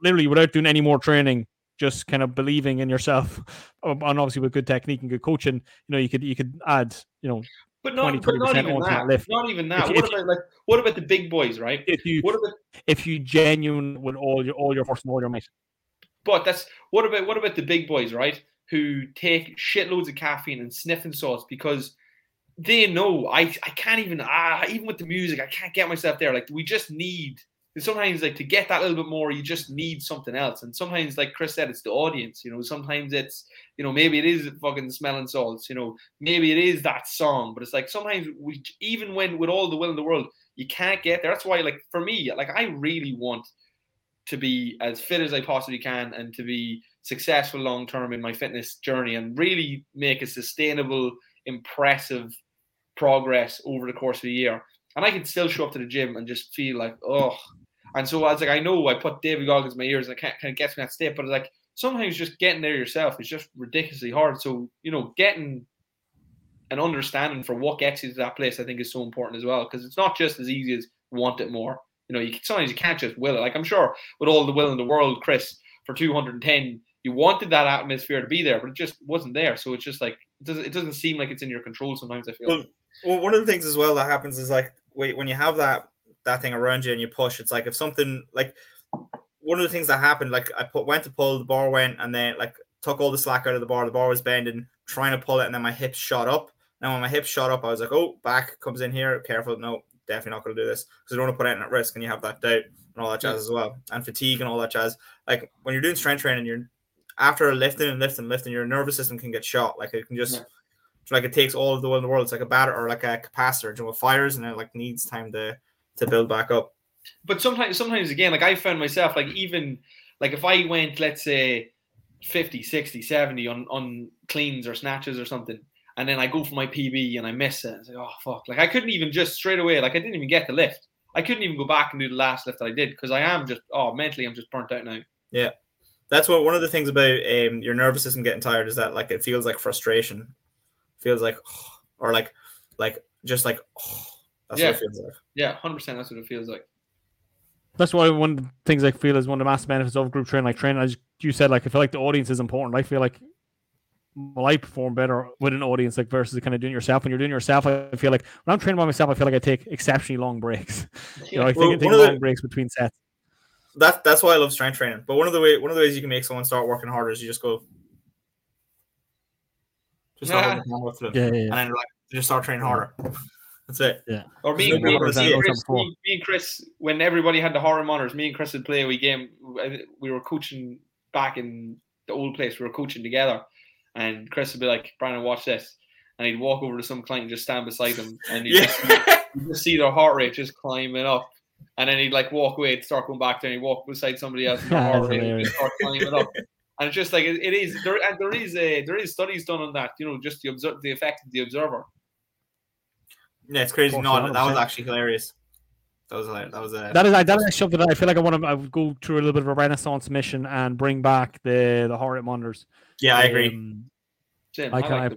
literally without doing any more training, just kind of believing in yourself, and obviously with good technique and good coaching, you know, you could add, you know, but not even that. What about the big boys, right? If you genuine with all your force and all your might. But that's what about the big boys, right? Who take shitloads of caffeine and sniffing sauce because they know I can't even with the music, I can't get myself there. Like, we just need. And sometimes, like, to get that little bit more, you just need something else. And sometimes, like Chris said, it's the audience. You know, sometimes it's, you know, maybe it is fucking smelling salts. You know, maybe it is that song. But it's like sometimes we, even when with all the will in the world, you can't get there. That's why, like, for me, like, I really want to be as fit as I possibly can and to be successful long term in my fitness journey and really make a sustainable, impressive progress over the course of the year. And I can still show up to the gym and just feel like, oh, And so I was like, I know I put David Goggins in my ears and it kind of gets me that state, but it's like sometimes just getting there yourself is just ridiculously hard. So, you know, getting an understanding for what gets you to that place, I think, is so important as well, because it's not just as easy as want it more. You know, sometimes you can't just will it. Like, I'm sure with all the will in the world, Chris, for 210, you wanted that atmosphere to be there, but it just wasn't there. So it's just like, it doesn't seem like it's in your control sometimes, I feel. Well, one of the things as well that happens is like, when you have that thing around you and you push, it's like if something, like one of the things that happened, like I went to pull, the bar went, and then like took all the slack out of the bar was bending, trying to pull it, and then my hips shot up. And when my hips shot up, I was like, oh, back comes in here, careful, no, definitely not going to do this, because you don't want to put anything at risk, and you have that doubt and all that jazz as well, and fatigue and all that jazz. Like when you're doing strength training, you're after lifting, your nervous system can get shot. Like it can just, like it takes all of the will in the world. It's like a battery or like a capacitor, you know, it fires and it like needs time to build back up. But sometimes again, like I found myself, like even like if I went, let's say 50, 60, 70 on cleans or snatches or something, and then I go for my PB and I miss it, it's like, oh fuck. Like I couldn't even just straight away, like I didn't even get the lift. I couldn't even go back and do the last lift that I did, because I am just, mentally I'm just burnt out now. Yeah. That's what one of the things about your nervous system getting tired is that like it feels like frustration. It feels like, oh, or like just like, oh. That's what it feels like. Yeah, 100%. That's what it feels like. That's why one of the things I feel is one of the massive benefits of group training, like training. As you said, like I feel like the audience is important. I feel like, well, I perform better with an audience, like versus kind of doing yourself. When you're doing yourself, I feel like when I'm training by myself, I feel like I take exceptionally long breaks. You know, I think I take long breaks between sets. That's why I love strength training. But one of the ways you can make someone start working harder is you just go, start working harder, and then like just start training harder. That's it. Yeah. Or me and Chris, when everybody had the horror monitors, me and Chris would play a wee game. We were coaching back in the old place. We were coaching together, and Chris would be like, "Brandon, watch this," and he'd walk over to some client and just stand beside them, and you'd just see their heart rate just climbing up, and then he'd like walk away and start going back there, and he'd walk beside somebody else, and their heart rate would just start climbing up. And it's just like there is studies done on that, you know, just the effect of the observer. Yeah, it's crazy. No, that was actually hilarious. That is something that I feel like I would go through a little bit of a renaissance mission and bring back the heart rate monitors. Yeah, I agree. Jim, I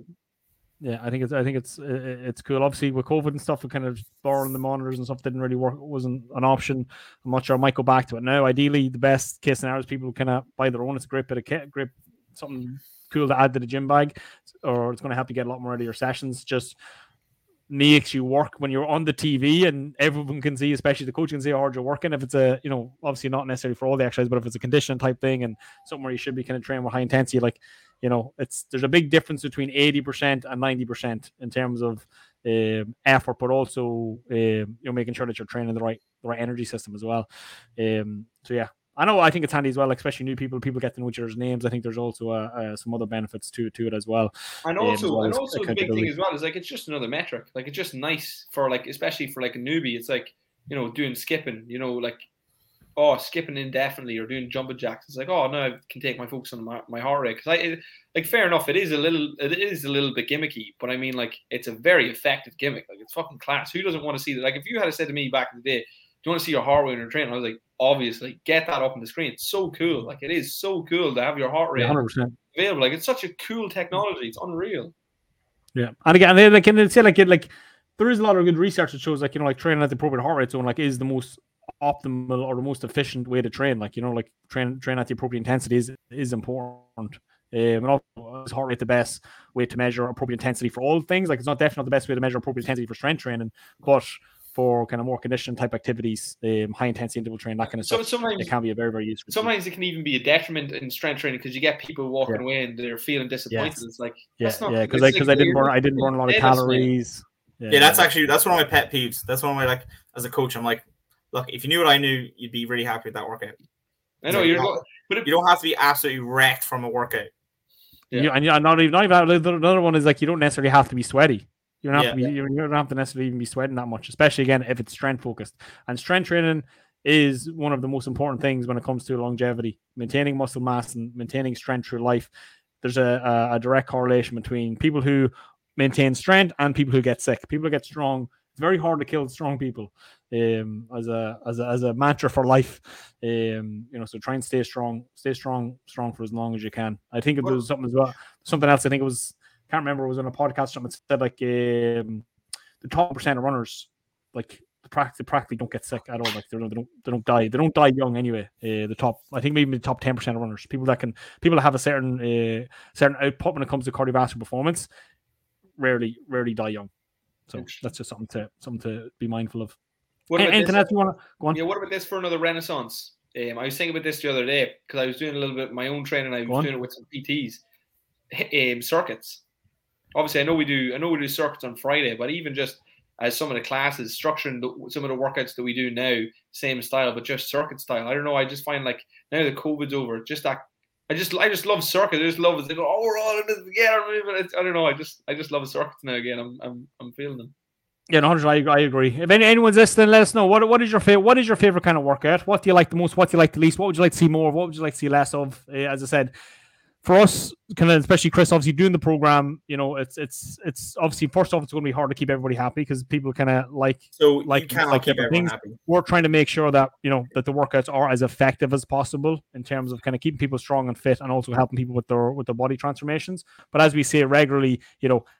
think it's cool. Obviously, with COVID and stuff, we kind of borrowing the monitors and stuff didn't really work. It wasn't an option. I'm not sure. I might go back to it now. Ideally, the best case scenario is people kind of buy their own. It's a great bit of kit, great something cool to add to the gym bag, or it's going to help you get a lot more out of your sessions. Just makes you work when you're on the TV and everyone can see, especially the coach can see how hard you're working. If it's a, you know, obviously not necessarily for all the exercises, but if it's a conditioning type thing and somewhere you should be kind of training with high intensity, like, you know, there's a big difference between 80% and 90% in terms of effort, but also you know, making sure that you're training the right energy system as well. So yeah, I know. I think it's handy as well, like, especially new people get to know each other's names. I think there's also some other benefits to it as well. And also the big thing as well is like it's just another metric. Like it's just nice for like, especially for like a newbie. It's like, you know, doing skipping. You know, like skipping indefinitely or doing jumping jacks. It's like, oh no, I can take my focus on my heart rate, because fair enough. It is a little bit gimmicky, but I mean, like, it's a very effective gimmick. Like, it's fucking class. Who doesn't want to see that? Like, if you had said to me back in the day, do you want to see your heart rate in your training? I was like, obviously, get that up on the screen. It's so cool. Like, it is so cool to have your heart rate 100% available. Like, it's such a cool technology. It's unreal. Yeah. And again, they say there is a lot of good research that shows, like, you know, like training at the appropriate heart rate zone, like, is the most optimal or the most efficient way to train. Like, you know, like train at the appropriate intensity is important. And also, is heart rate the best way to measure appropriate intensity for all things? Like, it's not definitely the best way to measure appropriate intensity for strength training, but for kind of more conditioning type activities, high intensity interval training, that kind of stuff. Sometimes it can be a very, very useful. Sometimes it can even be a detriment in strength training, because you get people walking away and they're feeling disappointed. Yes. It's like, because I didn't burn a lot of calories. Yeah, that's one of my pet peeves. That's one of my, like, as a coach, I'm like, look, if you knew what I knew, you'd be really happy with that workout. I know, you don't have to be absolutely wrecked from a workout. Yeah. And not even another one is like, you don't necessarily have to be sweaty. You don't have to necessarily even be sweating that much, especially, again, if it's strength-focused. And strength training is one of the most important things when it comes to longevity, maintaining muscle mass and maintaining strength through life. There's a direct correlation between people who maintain strength and people who get sick. People who get strong It's very hard to kill strong people as a mantra for life. So try and stay strong for as long as you can. I think it was something as well. Something else. I think it was, can't remember. It was on a podcast. Something said like the top % of runners, like practically don't get sick at all. Like they don't die. They don't die young anyway. I think maybe the top 10% of runners, people that have a certain output when it comes to cardiovascular performance, rarely die young. So that's just something to be mindful of. Anything else you want to go on? Yeah, what about this for another renaissance? I was thinking about this the other day because I was doing a little bit of my own training. I was doing it with some PTs. Circuits. Obviously, I know we do circuits on Friday, but even just as some of the classes, structuring some of the workouts that we do now, same style, but just circuit style. I don't know. I just find like now that COVID's over, just that. I just love circuits. I just love it. They go, oh, we're all in this together. I don't know. I just love circuits now again. I'm feeling them. Yeah, 100%. I agree. If anyone's listening, let us know what is your favorite kind of workout. What do you like the most? What do you like the least? What would you like to see more of? What would you like to see less of? As I said, for us, kind of, especially Chris, obviously doing the program, it's obviously, first off, it's going to be hard to keep everybody happy because people kind of keep everyone happy. We're trying to make sure that, that the workouts are as effective as possible in terms of kind of keeping people strong and fit and also helping people with their body transformations. But as we say regularly,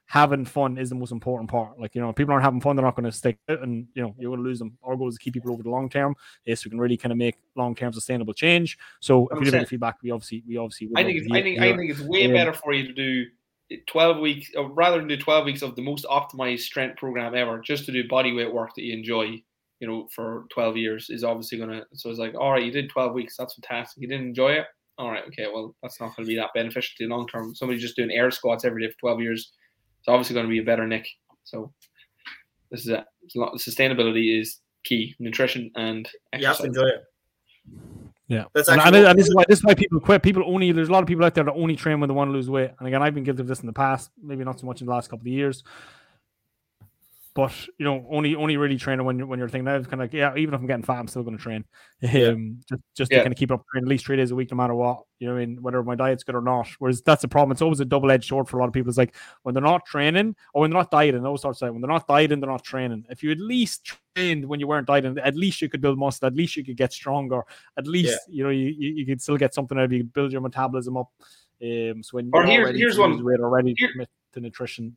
having fun is the most important part. If people aren't having fun, they're not going to stick out and, you're going to lose them. Our goal is to keep people over the long term. Yes, we can really kind of make long-term sustainable change. So if we do get feedback, we obviously will. I think it's way better for you to do 12 weeks rather than do 12 weeks of the most optimized strength program ever, just to do body weight work that you enjoy, for 12 years is obviously going to. So it's like, all right, you did 12 weeks. That's fantastic. You didn't enjoy it. All right. Okay. Well, that's not going to be that beneficial to you long term. Somebody just doing air squats every day for 12 years. It's obviously going to be a better Nick. So this is it. Sustainability is key. Nutrition and exercise. You have to enjoy it. Yeah, and this is why people quit. There's a lot of people out there that only train when they want to lose weight. And again, I've been guilty of this in the past, maybe not so much in the last couple of years. But only really training when you're thinking that it's kind of like, yeah, even if I'm getting fat, I'm still going to train. To kind of keep up training at least 3 days a week, no matter what. Whether my diet's good or not. Whereas that's the problem. It's always a double-edged sword for a lot of people. It's like when they're not training or when they're not dieting, those sorts of things. When they're not dieting, they're not training. If you at least trained when you weren't dieting, at least you could build muscle. At least you could get stronger. At least you could still get something out of you. Build your metabolism up. So when you're ready to nutrition.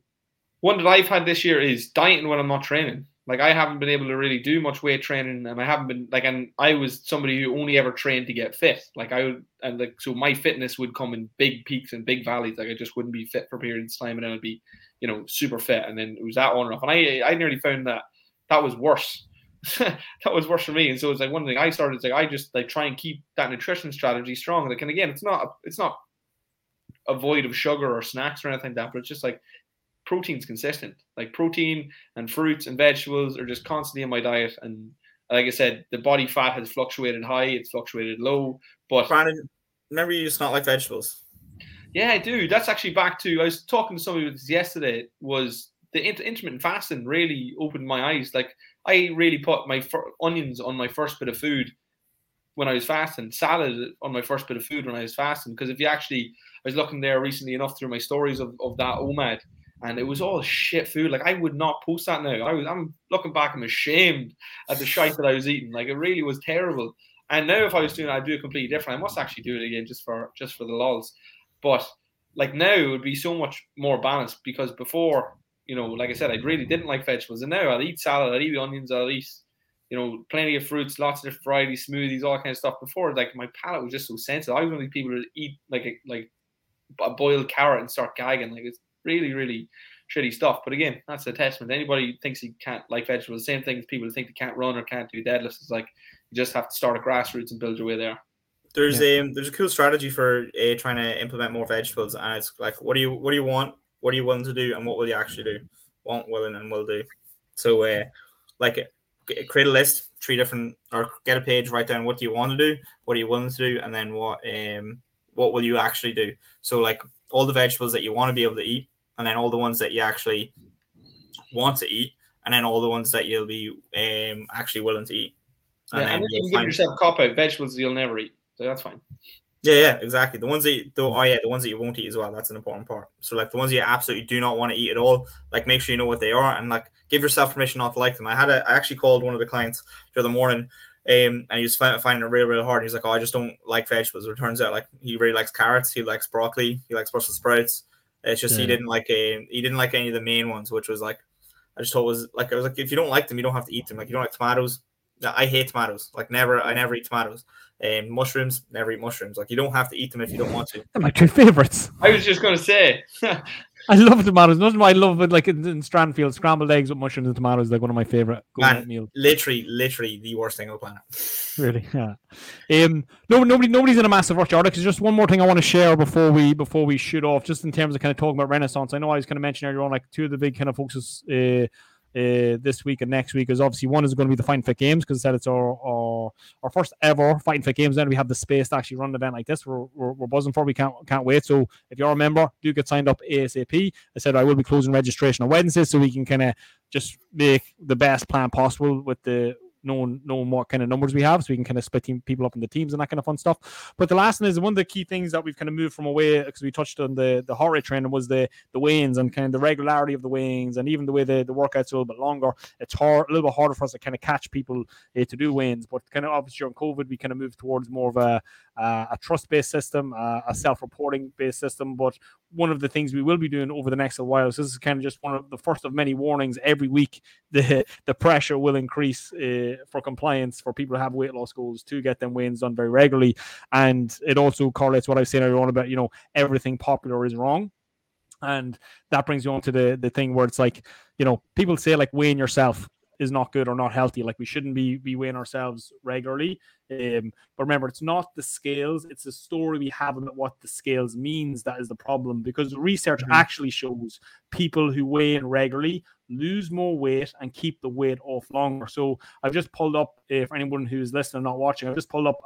One that I've had this year is dieting when I'm not training. Like I haven't been able to really do much weight training, and I haven't been like. And I was somebody who only ever trained to get fit. So my fitness would come in big peaks and big valleys. Like I just wouldn't be fit for periods of time, and then I'd be, super fit, and then it was that on and off. And I nearly found that was worse. That was worse for me. And so it's like one thing I started. It's like I just like try and keep that nutrition strategy strong. Like, and again, it's not a void of sugar or snacks or anything like that, but it's just like. Protein's consistent. Like protein and fruits and vegetables are just constantly in my diet. And like I said, the body fat has fluctuated high, it's fluctuated low. But Brandon, remember you just not like vegetables. Yeah, I do. That's actually back to I was talking to somebody with this yesterday. Was the intermittent fasting really opened my eyes? Like I really put my onions on my first bit of food when I was fasting, salad on my first bit of food when I was fasting. Because if you actually, I was looking there recently enough through my stories of that OMAD. And it was all shit food. Like I would not post that now. I'm looking back. I'm ashamed at the shite that I was eating. Like it really was terrible. And now if I was doing it, I'd do it completely different. I must actually do it again just for the lols. But like now it would be so much more balanced because before, like I said, I really didn't like vegetables. And now I'll eat salad, I'll eat onions, I'll eat, plenty of fruits, lots of different varieties, smoothies, all that kind of stuff. Before, like my palate was just so sensitive. I was one of these people that eat like a boiled carrot and start gagging. Like it's really, really shitty stuff. But again, that's a testament. Anybody who thinks you can't like vegetables, the same thing as people who think they can't run or can't do deadlifts. It's like you just have to start at grassroots and build your way there. There's a cool strategy for trying to implement more vegetables, and it's like, what do you want? What are you willing to do, and what will you actually do? Want, willing, and will do. So, create a list, get a page, write down what do you want to do, what are you willing to do, and then what will you actually do? So, like all the vegetables that you want to be able to eat. And then all the ones that you actually want to eat, and then all the ones that you'll be actually willing to eat. And then you can give yourself a cop out, vegetables you'll never eat. So that's fine. Yeah, exactly. The ones that you, the ones that you won't eat as well. That's an important part. So like the ones you absolutely do not want to eat at all, like make sure you know what they are and like give yourself permission not to like them. I actually called one of the clients the other morning, and he was finding it real hard. He's like, oh, I just don't like vegetables. It turns out like he really likes carrots, he likes broccoli, he likes Brussels sprouts. It's just he didn't like any of the main ones, which was like I just thought was like I was like if you don't like them, you don't have to eat them. Like you don't like tomatoes. I hate tomatoes. Like I never eat tomatoes. Mushrooms, never eat mushrooms. Like you don't have to eat them if you don't want to. They're my two favorites. I was just gonna say, I love tomatoes. Nothing I love but like in Stranfield, scrambled eggs with mushrooms and tomatoes. Like one of my favorite meals. Literally the worst thing on the planet. Really? Yeah. Nobody's in a massive rush. There's just one more thing I want to share before we shoot off. Just in terms of kind of talking about Renaissance. I know I was kind of mentioning earlier on like two of the big kind of focuses. This week and next week is obviously one is going to be the Fighting Fit Games because it's our first ever Fighting Fit Games. Then we have the space to actually run an event like this. We're buzzing for it. We can't wait. So if you're a member, do get signed up ASAP. I said I will be closing registration on Wednesday so we can kind of just make the best plan possible with the knowing what kind of numbers we have so we can kind of split people up into teams and that kind of fun stuff. But the last one is one of the key things that we've kind of moved from away because we touched on the horror training was the weigh-ins and kind of the regularity of the weigh-ins and even the way the workouts are a little bit longer. It's a little bit harder for us to kind of catch people to do weigh-ins. But kind of obviously during COVID, we kind of moved towards more of a trust-based system, a self-reporting-based system. But one of the things we will be doing over the next little while, so this is kind of just one of the first of many warnings every week, the pressure will increase for compliance for people who have weight loss goals to get them weigh-ins done very regularly. And it also correlates what I've said earlier on about, everything popular is wrong. And that brings you on to the thing where it's like, people say like weighing yourself is not good or not healthy. Like we shouldn't be weighing ourselves regularly. But remember, it's not the scales. It's the story we have about what the scales means that is the problem, because research actually shows people who weigh in regularly lose more weight and keep the weight off longer. So I've just pulled up, for anyone who's listening and not watching, I've just pulled up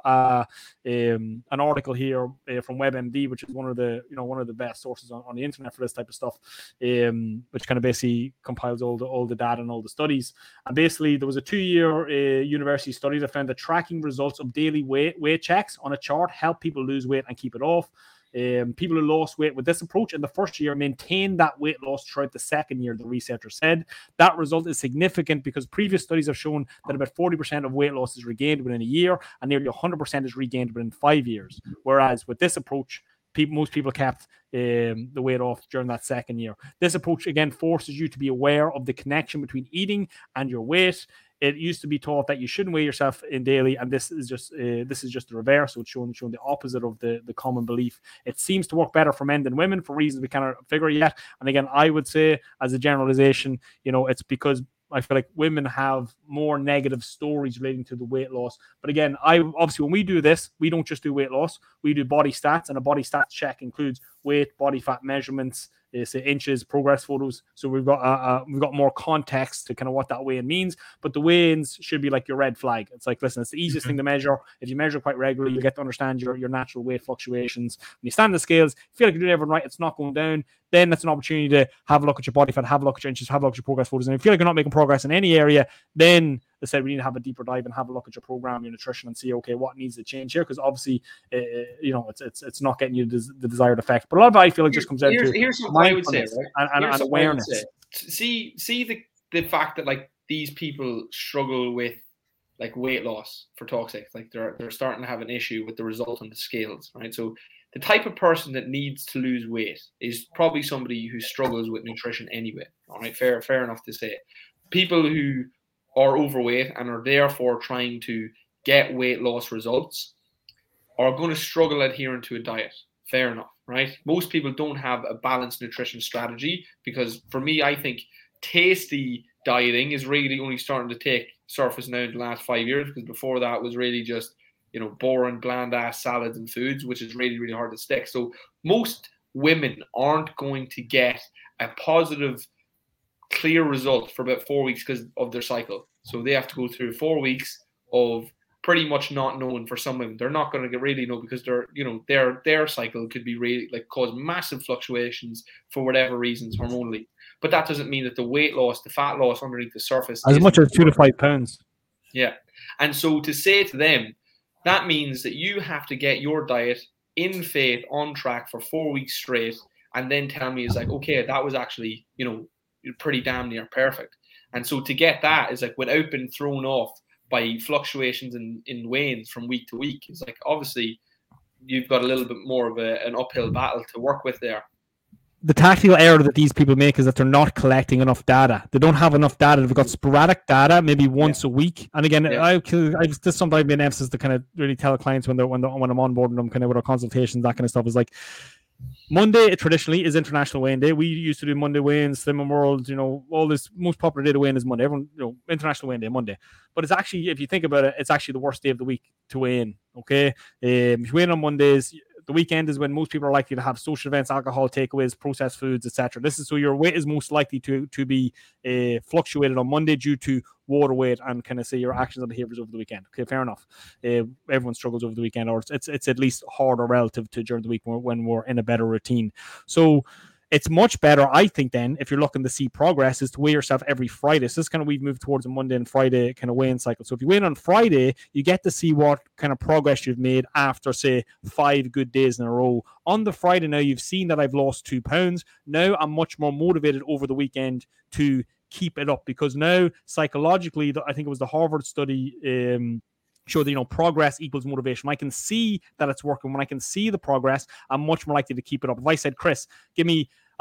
an article here from WebMD, which is one of the best sources on the internet for this type of stuff, which kind of basically compiles all the data and all the studies. And basically, there was a 2-year university study that found that tracking results of daily weight checks on a chart help people lose weight and keep it off. People who lost weight with this approach in the first year maintained that weight loss throughout the second year, the researcher said. That result is significant because previous studies have shown that about 40% of weight loss is regained within a year and nearly 100% is regained within 5 years. Whereas with this approach, most people kept the weight off during that second year. This approach, again, forces you to be aware of the connection between eating and your weight. It used to be taught that you shouldn't weigh yourself in daily, and this is just the reverse. So it's showing the opposite of the common belief. It seems to work better for men than women for reasons we cannot figure yet. And again, I would say as a generalization, it's because I feel like women have more negative stories relating to the weight loss. But again, obviously when we do this, we don't just do weight loss. We do body stats, and a body stats check includes weight, body fat measurements, say inches, progress photos. So we've got more context to kind of what that weigh-in means. But the weigh-ins should be like your red flag. It's like, listen, it's the easiest thing to measure. If you measure quite regularly, you get to understand your natural weight fluctuations. When you stand on the scales, feel like you're doing everything right, it's not going down, then that's an opportunity to have a look at your body fat, have a look at your inches, have a look at your progress photos. And if you feel like you're not making progress in any area, then they said we need to have a deeper dive and have a look at your program, your nutrition, and see, okay, what needs to change here? Because obviously, it's not getting you the desired effect. But a lot of it, I feel like, just comes down to here's what I would say, right? and awareness. See the fact that like these people struggle with like weight loss for talk's sake. Like they're starting to have an issue with the result on the scales, right? So the type of person that needs to lose weight is probably somebody who struggles with nutrition anyway. All right, fair enough to say. People who are overweight and are therefore trying to get weight loss results are going to struggle adhering to a diet. Fair enough, right? Most people don't have a balanced nutrition strategy because, for me, I think tasty dieting is really only starting to take surface now in the last 5 years, because before that was really just, boring, bland-ass salads and foods, which is really, really hard to stick. So most women aren't going to get a positive clear results for about 4 weeks because of their cycle. So they have to go through 4 weeks of pretty much not knowing. For some women, they're not going to really know because they're, their cycle could be really like cause massive fluctuations for whatever reasons hormonally. But that doesn't mean that the weight loss, the fat loss underneath the surface, as much as 2 to 5 pounds. Yeah. And so to say to them, that means that you have to get your diet in faith on track for 4 weeks straight and then tell me is like, okay, that was actually, you know, pretty damn near perfect. And so to get that is like without being thrown off by fluctuations in wanes from week to week. It's like, obviously you've got a little bit more of an uphill battle to work with there. The tactical error that these people make is that they're not collecting enough data. They don't have enough data. They've got sporadic data, maybe once a week. And again, this sometimes been emphasis to kind of really tell clients when I'm onboarding them, kind of with our consultations, that kind of stuff is like, Monday traditionally is International Weigh-in Day. We used to do Monday weigh-in, Slim and Worlds, you know, all this most popular day to weigh-in is Monday. Everyone, you know, International Weigh-in Day, Monday. But it's actually, if you think about it, it's actually the worst day of the week to weigh in, okay? If you weigh in on Mondays, the weekend is when most people are likely to have social events, alcohol takeaways, processed foods, etc. This is so your weight is most likely to be fluctuated on Monday due to water weight and kind of say your actions and behaviors over the weekend. Okay, fair enough. Everyone struggles over the weekend, or it's at least harder relative to during the week when we're in a better routine. So it's much better, I think, then, if you're looking to see progress, is to weigh yourself every Friday. So this kind of we've moved towards a Monday and Friday kind of weigh-in cycle. So if you weigh in on Friday, you get to see what kind of progress you've made after, say, 5 good days in a row. On the Friday now, you've seen that I've lost 2 pounds. Now I'm much more motivated over the weekend to keep it up, because now psychologically, I think it was the Harvard study show that, you know, progress equals motivation. I can see that it's working. When I can see the progress, I'm much more likely to keep it up. If I said, Chris,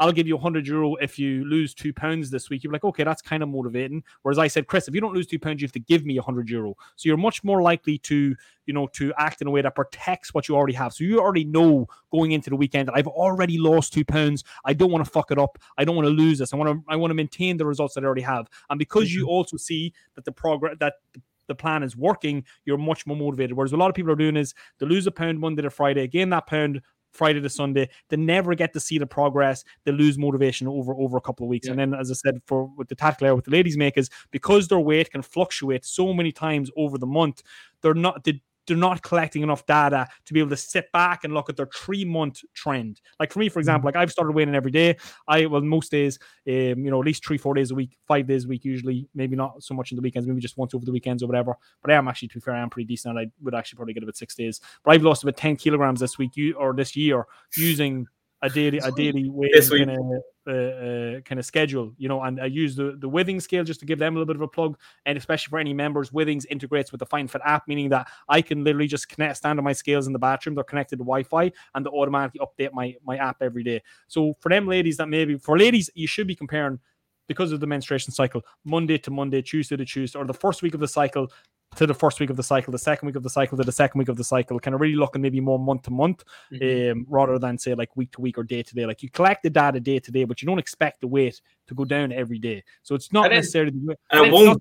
I'll give you €100 if you lose 2 pounds this week, you're like, okay, that's kind of motivating. Whereas I said, Chris, if you don't lose 2 pounds, you have to give me €100. So you're much more likely to, you know, to act in a way that protects what you already have. So you already know going into the weekend that I've already lost 2 pounds. I don't want to fuck it up. I don't want to lose this. I want to maintain the results that I already have. And because you also see that the progress, that the plan is working, you're much more motivated. Whereas a lot of people are doing is they lose a pound Monday to Friday, gain that pound Friday to Sunday, they never get to see the progress, they lose motivation over a couple of weeks. And then, as I said, with the tactical error with the ladies make is because their weight can fluctuate so many times over the month, they're not collecting enough data to be able to sit back and look at their 3-month trend. Like for me, for example, like I've started weighing in every day. Most days, you know, at least 3-4 days a week, 5 days a week, usually, maybe not so much in the weekends, maybe just once over the weekends or whatever. But I am actually, to be fair, I am pretty decent. I would actually probably get about 6 days. But I've lost about 10 kilograms this week or this year using a daily weight kind of schedule, you know, and I use the Withings scale just to give them a little bit of a plug. And especially for any members, Withings integrates with the Find Fit app, meaning that I can literally just stand on my scales in the bathroom. They're connected to Wi-Fi and they automatically update my app every day. So for them ladies, you should be comparing, because of the menstruation cycle, Monday to Monday, Tuesday to Tuesday, or the first week of the cycle to the first week of the cycle, the second week of the cycle to the second week of the cycle, kind of really looking maybe more month to month, rather than say like week to week or day to day. Like you collect the data day to day, but you don't expect the weight to go down every day. So it's not necessarily the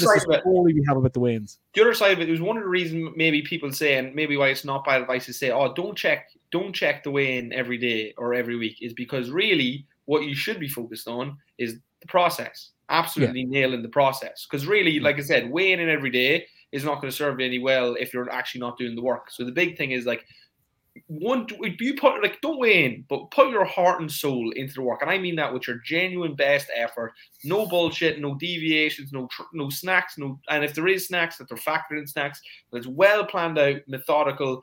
story we have about the weigh-ins. The other side of it was one of the reasons maybe people say, and maybe why it's not bad advice to say, oh, don't check the weigh-in every day or every week, is because really what you should be focused on is the process. Absolutely nailing the process, because really, like I said, weighing in every day is not going to serve you any well if you're actually not doing the work. So the big thing is like, don't weigh in, but put your heart and soul into the work, and I mean that with your genuine best effort. No bullshit, no deviations, no snacks, no. And if there is snacks, that they're factored in snacks. But it's well planned out, methodical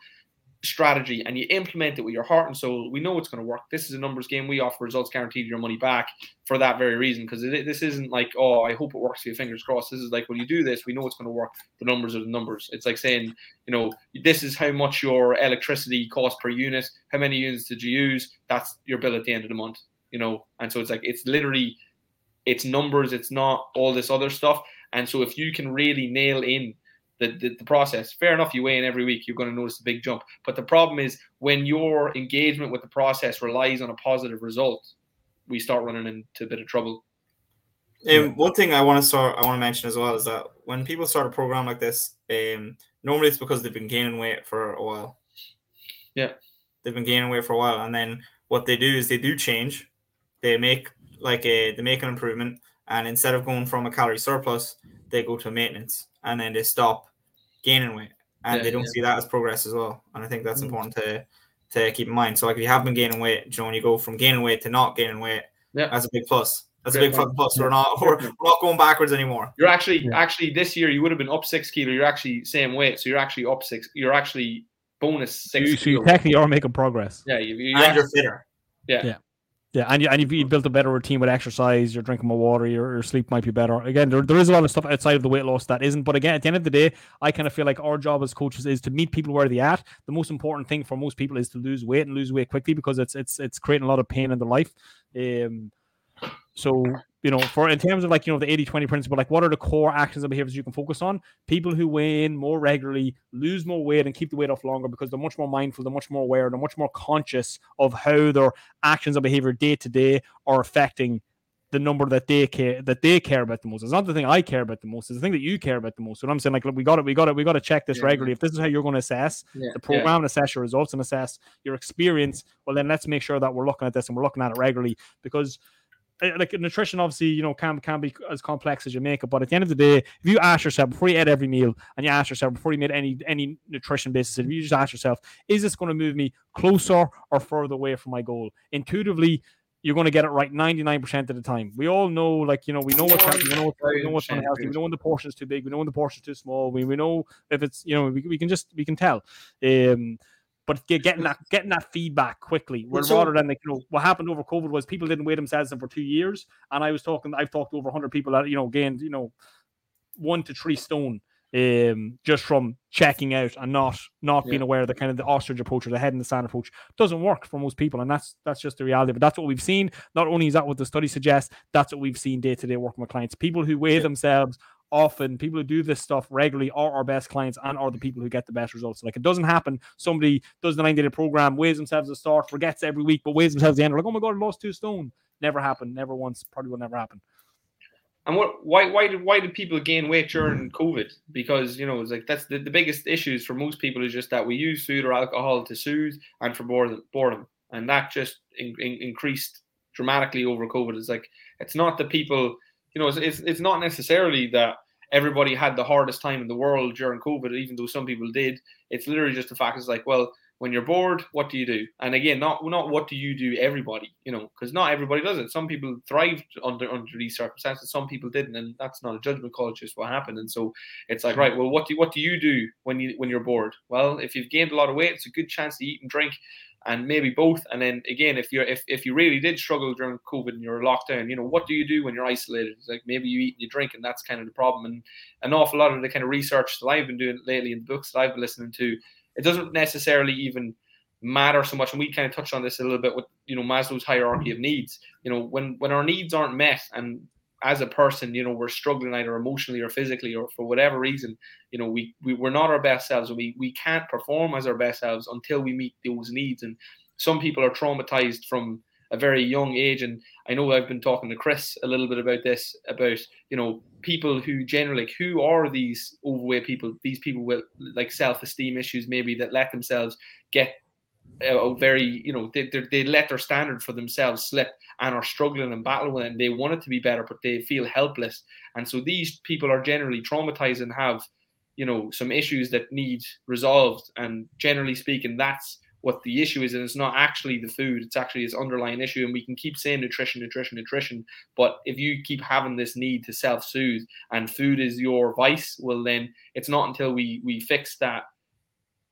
strategy, and you implement it with your heart and soul. We know it's going to work. This is a numbers game. We offer results guaranteed, your money back, for that very reason, because this isn't like, oh, I hope it works for you, fingers crossed. This is like, when you do this, we know it's going to work. The numbers are the numbers. It's like saying, you know, this is how much your electricity cost per unit, how many units did you use, that's your bill at the end of the month, you know. And so it's like, it's literally, it's numbers, it's not all this other stuff. And so if you can really nail in the process, fair enough, you weigh in every week, you're going to notice a big jump. But the problem is when your engagement with the process relies on a positive result, we start running into a bit of trouble. And one thing I want to mention as well is that when people start a program like this, normally it's because they've been gaining weight for a while. Yeah. They've been gaining weight for a while. And then what they do is they do change. They make an improvement. And instead of going from a calorie surplus, they go to maintenance, and then they stop gaining weight, and they don't see that as progress as well. And I think that's important to keep in mind. So like, if you have been gaining weight, John, you go from gaining weight to not gaining weight. Yeah. That's a big plus. That's a big fucking plus. We're not going backwards anymore. You're actually this year you would have been up 6 kilo. You're actually same weight, so you're actually up 6. You're actually bonus 6 years. So you technically are making progress. Yeah, you're fitter. Yeah. Yeah. Yeah, and you've built a better routine with exercise, you're drinking more water, your sleep might be better. Again, there is a lot of stuff outside of the weight loss that isn't. But again, at the end of the day, I kind of feel like our job as coaches is to meet people where they're at. The most important thing for most people is to lose weight and lose weight quickly because it's creating a lot of pain in their life. So, you know, for in terms of like, you know, the 80-20 principle, like what are the core actions and behaviors you can focus on? People who weigh in more regularly lose more weight and keep the weight off longer because they're much more mindful, they're much more aware, they're much more conscious of how their actions and behavior day to day are affecting the number that they care about the most. It's not the thing I care about the most. It's the thing that you care about the most. So I'm saying, like, look, we got to check this regularly. If this is how you're going to assess the program and assess your results and assess your experience, well, then let's make sure that we're looking at this and we're looking at it regularly because like nutrition, obviously, you know, can be as complex as you make it. But at the end of the day, if you ask yourself before you ate every meal and you ask yourself before you made any nutrition basis, if you just ask yourself, is this going to move me closer or further away from my goal? Intuitively, you're going to get it right 99% of the time. We all know, like, you know, we know what's happening, we know what's unhealthy, we know when the portion is too big, we know when the portion is too small, we know if it's, you know, we can tell. But getting that feedback quickly, rather than, like, you know, what happened over COVID was people didn't weigh themselves in for 2 years, and I've talked to over 100 people that, you know, gained, you know, 1 to 3 stone just from checking out and not being aware of the kind of the ostrich approach or the head in the sand approach. It doesn't work for most people, and that's just the reality. But that's what we've seen. Not only is that what the study suggests, that's what we've seen day to day working with clients. People who weigh themselves. Often people who do this stuff regularly are our best clients and are the people who get the best results. Like, it doesn't happen. Somebody does the 9-day program, weighs themselves at the start, forgets every week, but weighs themselves at the end. They're like, oh my God, I lost 2 stone. Never happened. Never once. Probably will never happen. And why did people gain weight during COVID? Because, you know, it's like that's the biggest issues for most people is just that we use food or alcohol to soothe and for boredom. And that just increased dramatically over COVID. It's like, it's not the people... You know, it's not necessarily that everybody had the hardest time in the world during COVID, even though some people did. It's literally just the fact is like, well, when you're bored, what do you do? And again, not what do you do, everybody, you know, because not everybody does it. Some people thrived under these circumstances. Some people didn't. And that's not a judgment call. It's just what happened. And so it's like, right, well, what do you do when you're bored? Well, if you've gained a lot of weight, it's a good chance to eat and drink. And maybe both. And then again, if you really did struggle during COVID and you're locked down, you know, what do you do when you're isolated? It's like maybe you eat and you drink, and that's kind of the problem. And an awful lot of the kind of research that I've been doing lately and books that I've been listening to, it doesn't necessarily even matter so much. And we kind of touched on this a little bit with, you know, Maslow's hierarchy of needs. You know, when our needs aren't met and as a person, you know, we're struggling either emotionally or physically or for whatever reason, you know, we're not our best selves. We can't perform as our best selves until we meet those needs. And some people are traumatized from a very young age. And I know I've been talking to Chris a little bit about this, about, you know, people who generally, like, who are these overweight people, these people with like self-esteem issues, maybe that let themselves get very, you know, they let their standard for themselves slip and are struggling and battling with it, and they want it to be better, but they feel helpless. And so these people are generally traumatized and have, you know, some issues that need resolved. And generally speaking, that's what the issue is. And it's not actually the food, it's actually this underlying issue. And we can keep saying nutrition. But if you keep having this need to self-soothe and food is your vice, well, then it's not until we fix that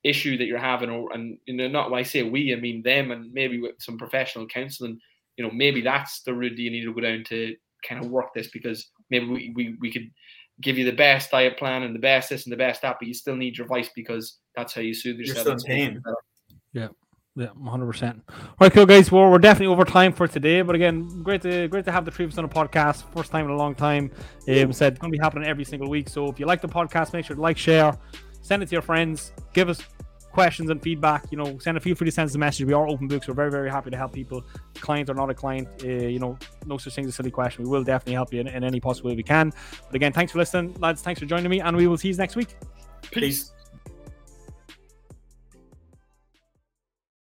issue that you're having, or, and, you know, not when I say we, I mean them, and maybe with some professional counseling, you know, maybe that's the route you need to go down to kind of work this, because maybe we could give you the best diet plan and the best this and the best that, but you still need your vice, because that's how you soothe yourself. You're still in pain. Yeah. Yeah, 100%. All right, cool, guys. Well, we're definitely over time for today, but again, great to have the three of us on a podcast. First time in a long time. Said it's going to be happening every single week. So if you like the podcast, make sure to like, share. Send it to your friends. Give us questions and feedback. You know, feel free to send us a message. We are open books. We're very, very happy to help people. Client or not a client, you know, no such thing as a silly question. We will definitely help you in any possible way we can. But again, thanks for listening, lads. Thanks for joining me, and we will see you next week. Peace.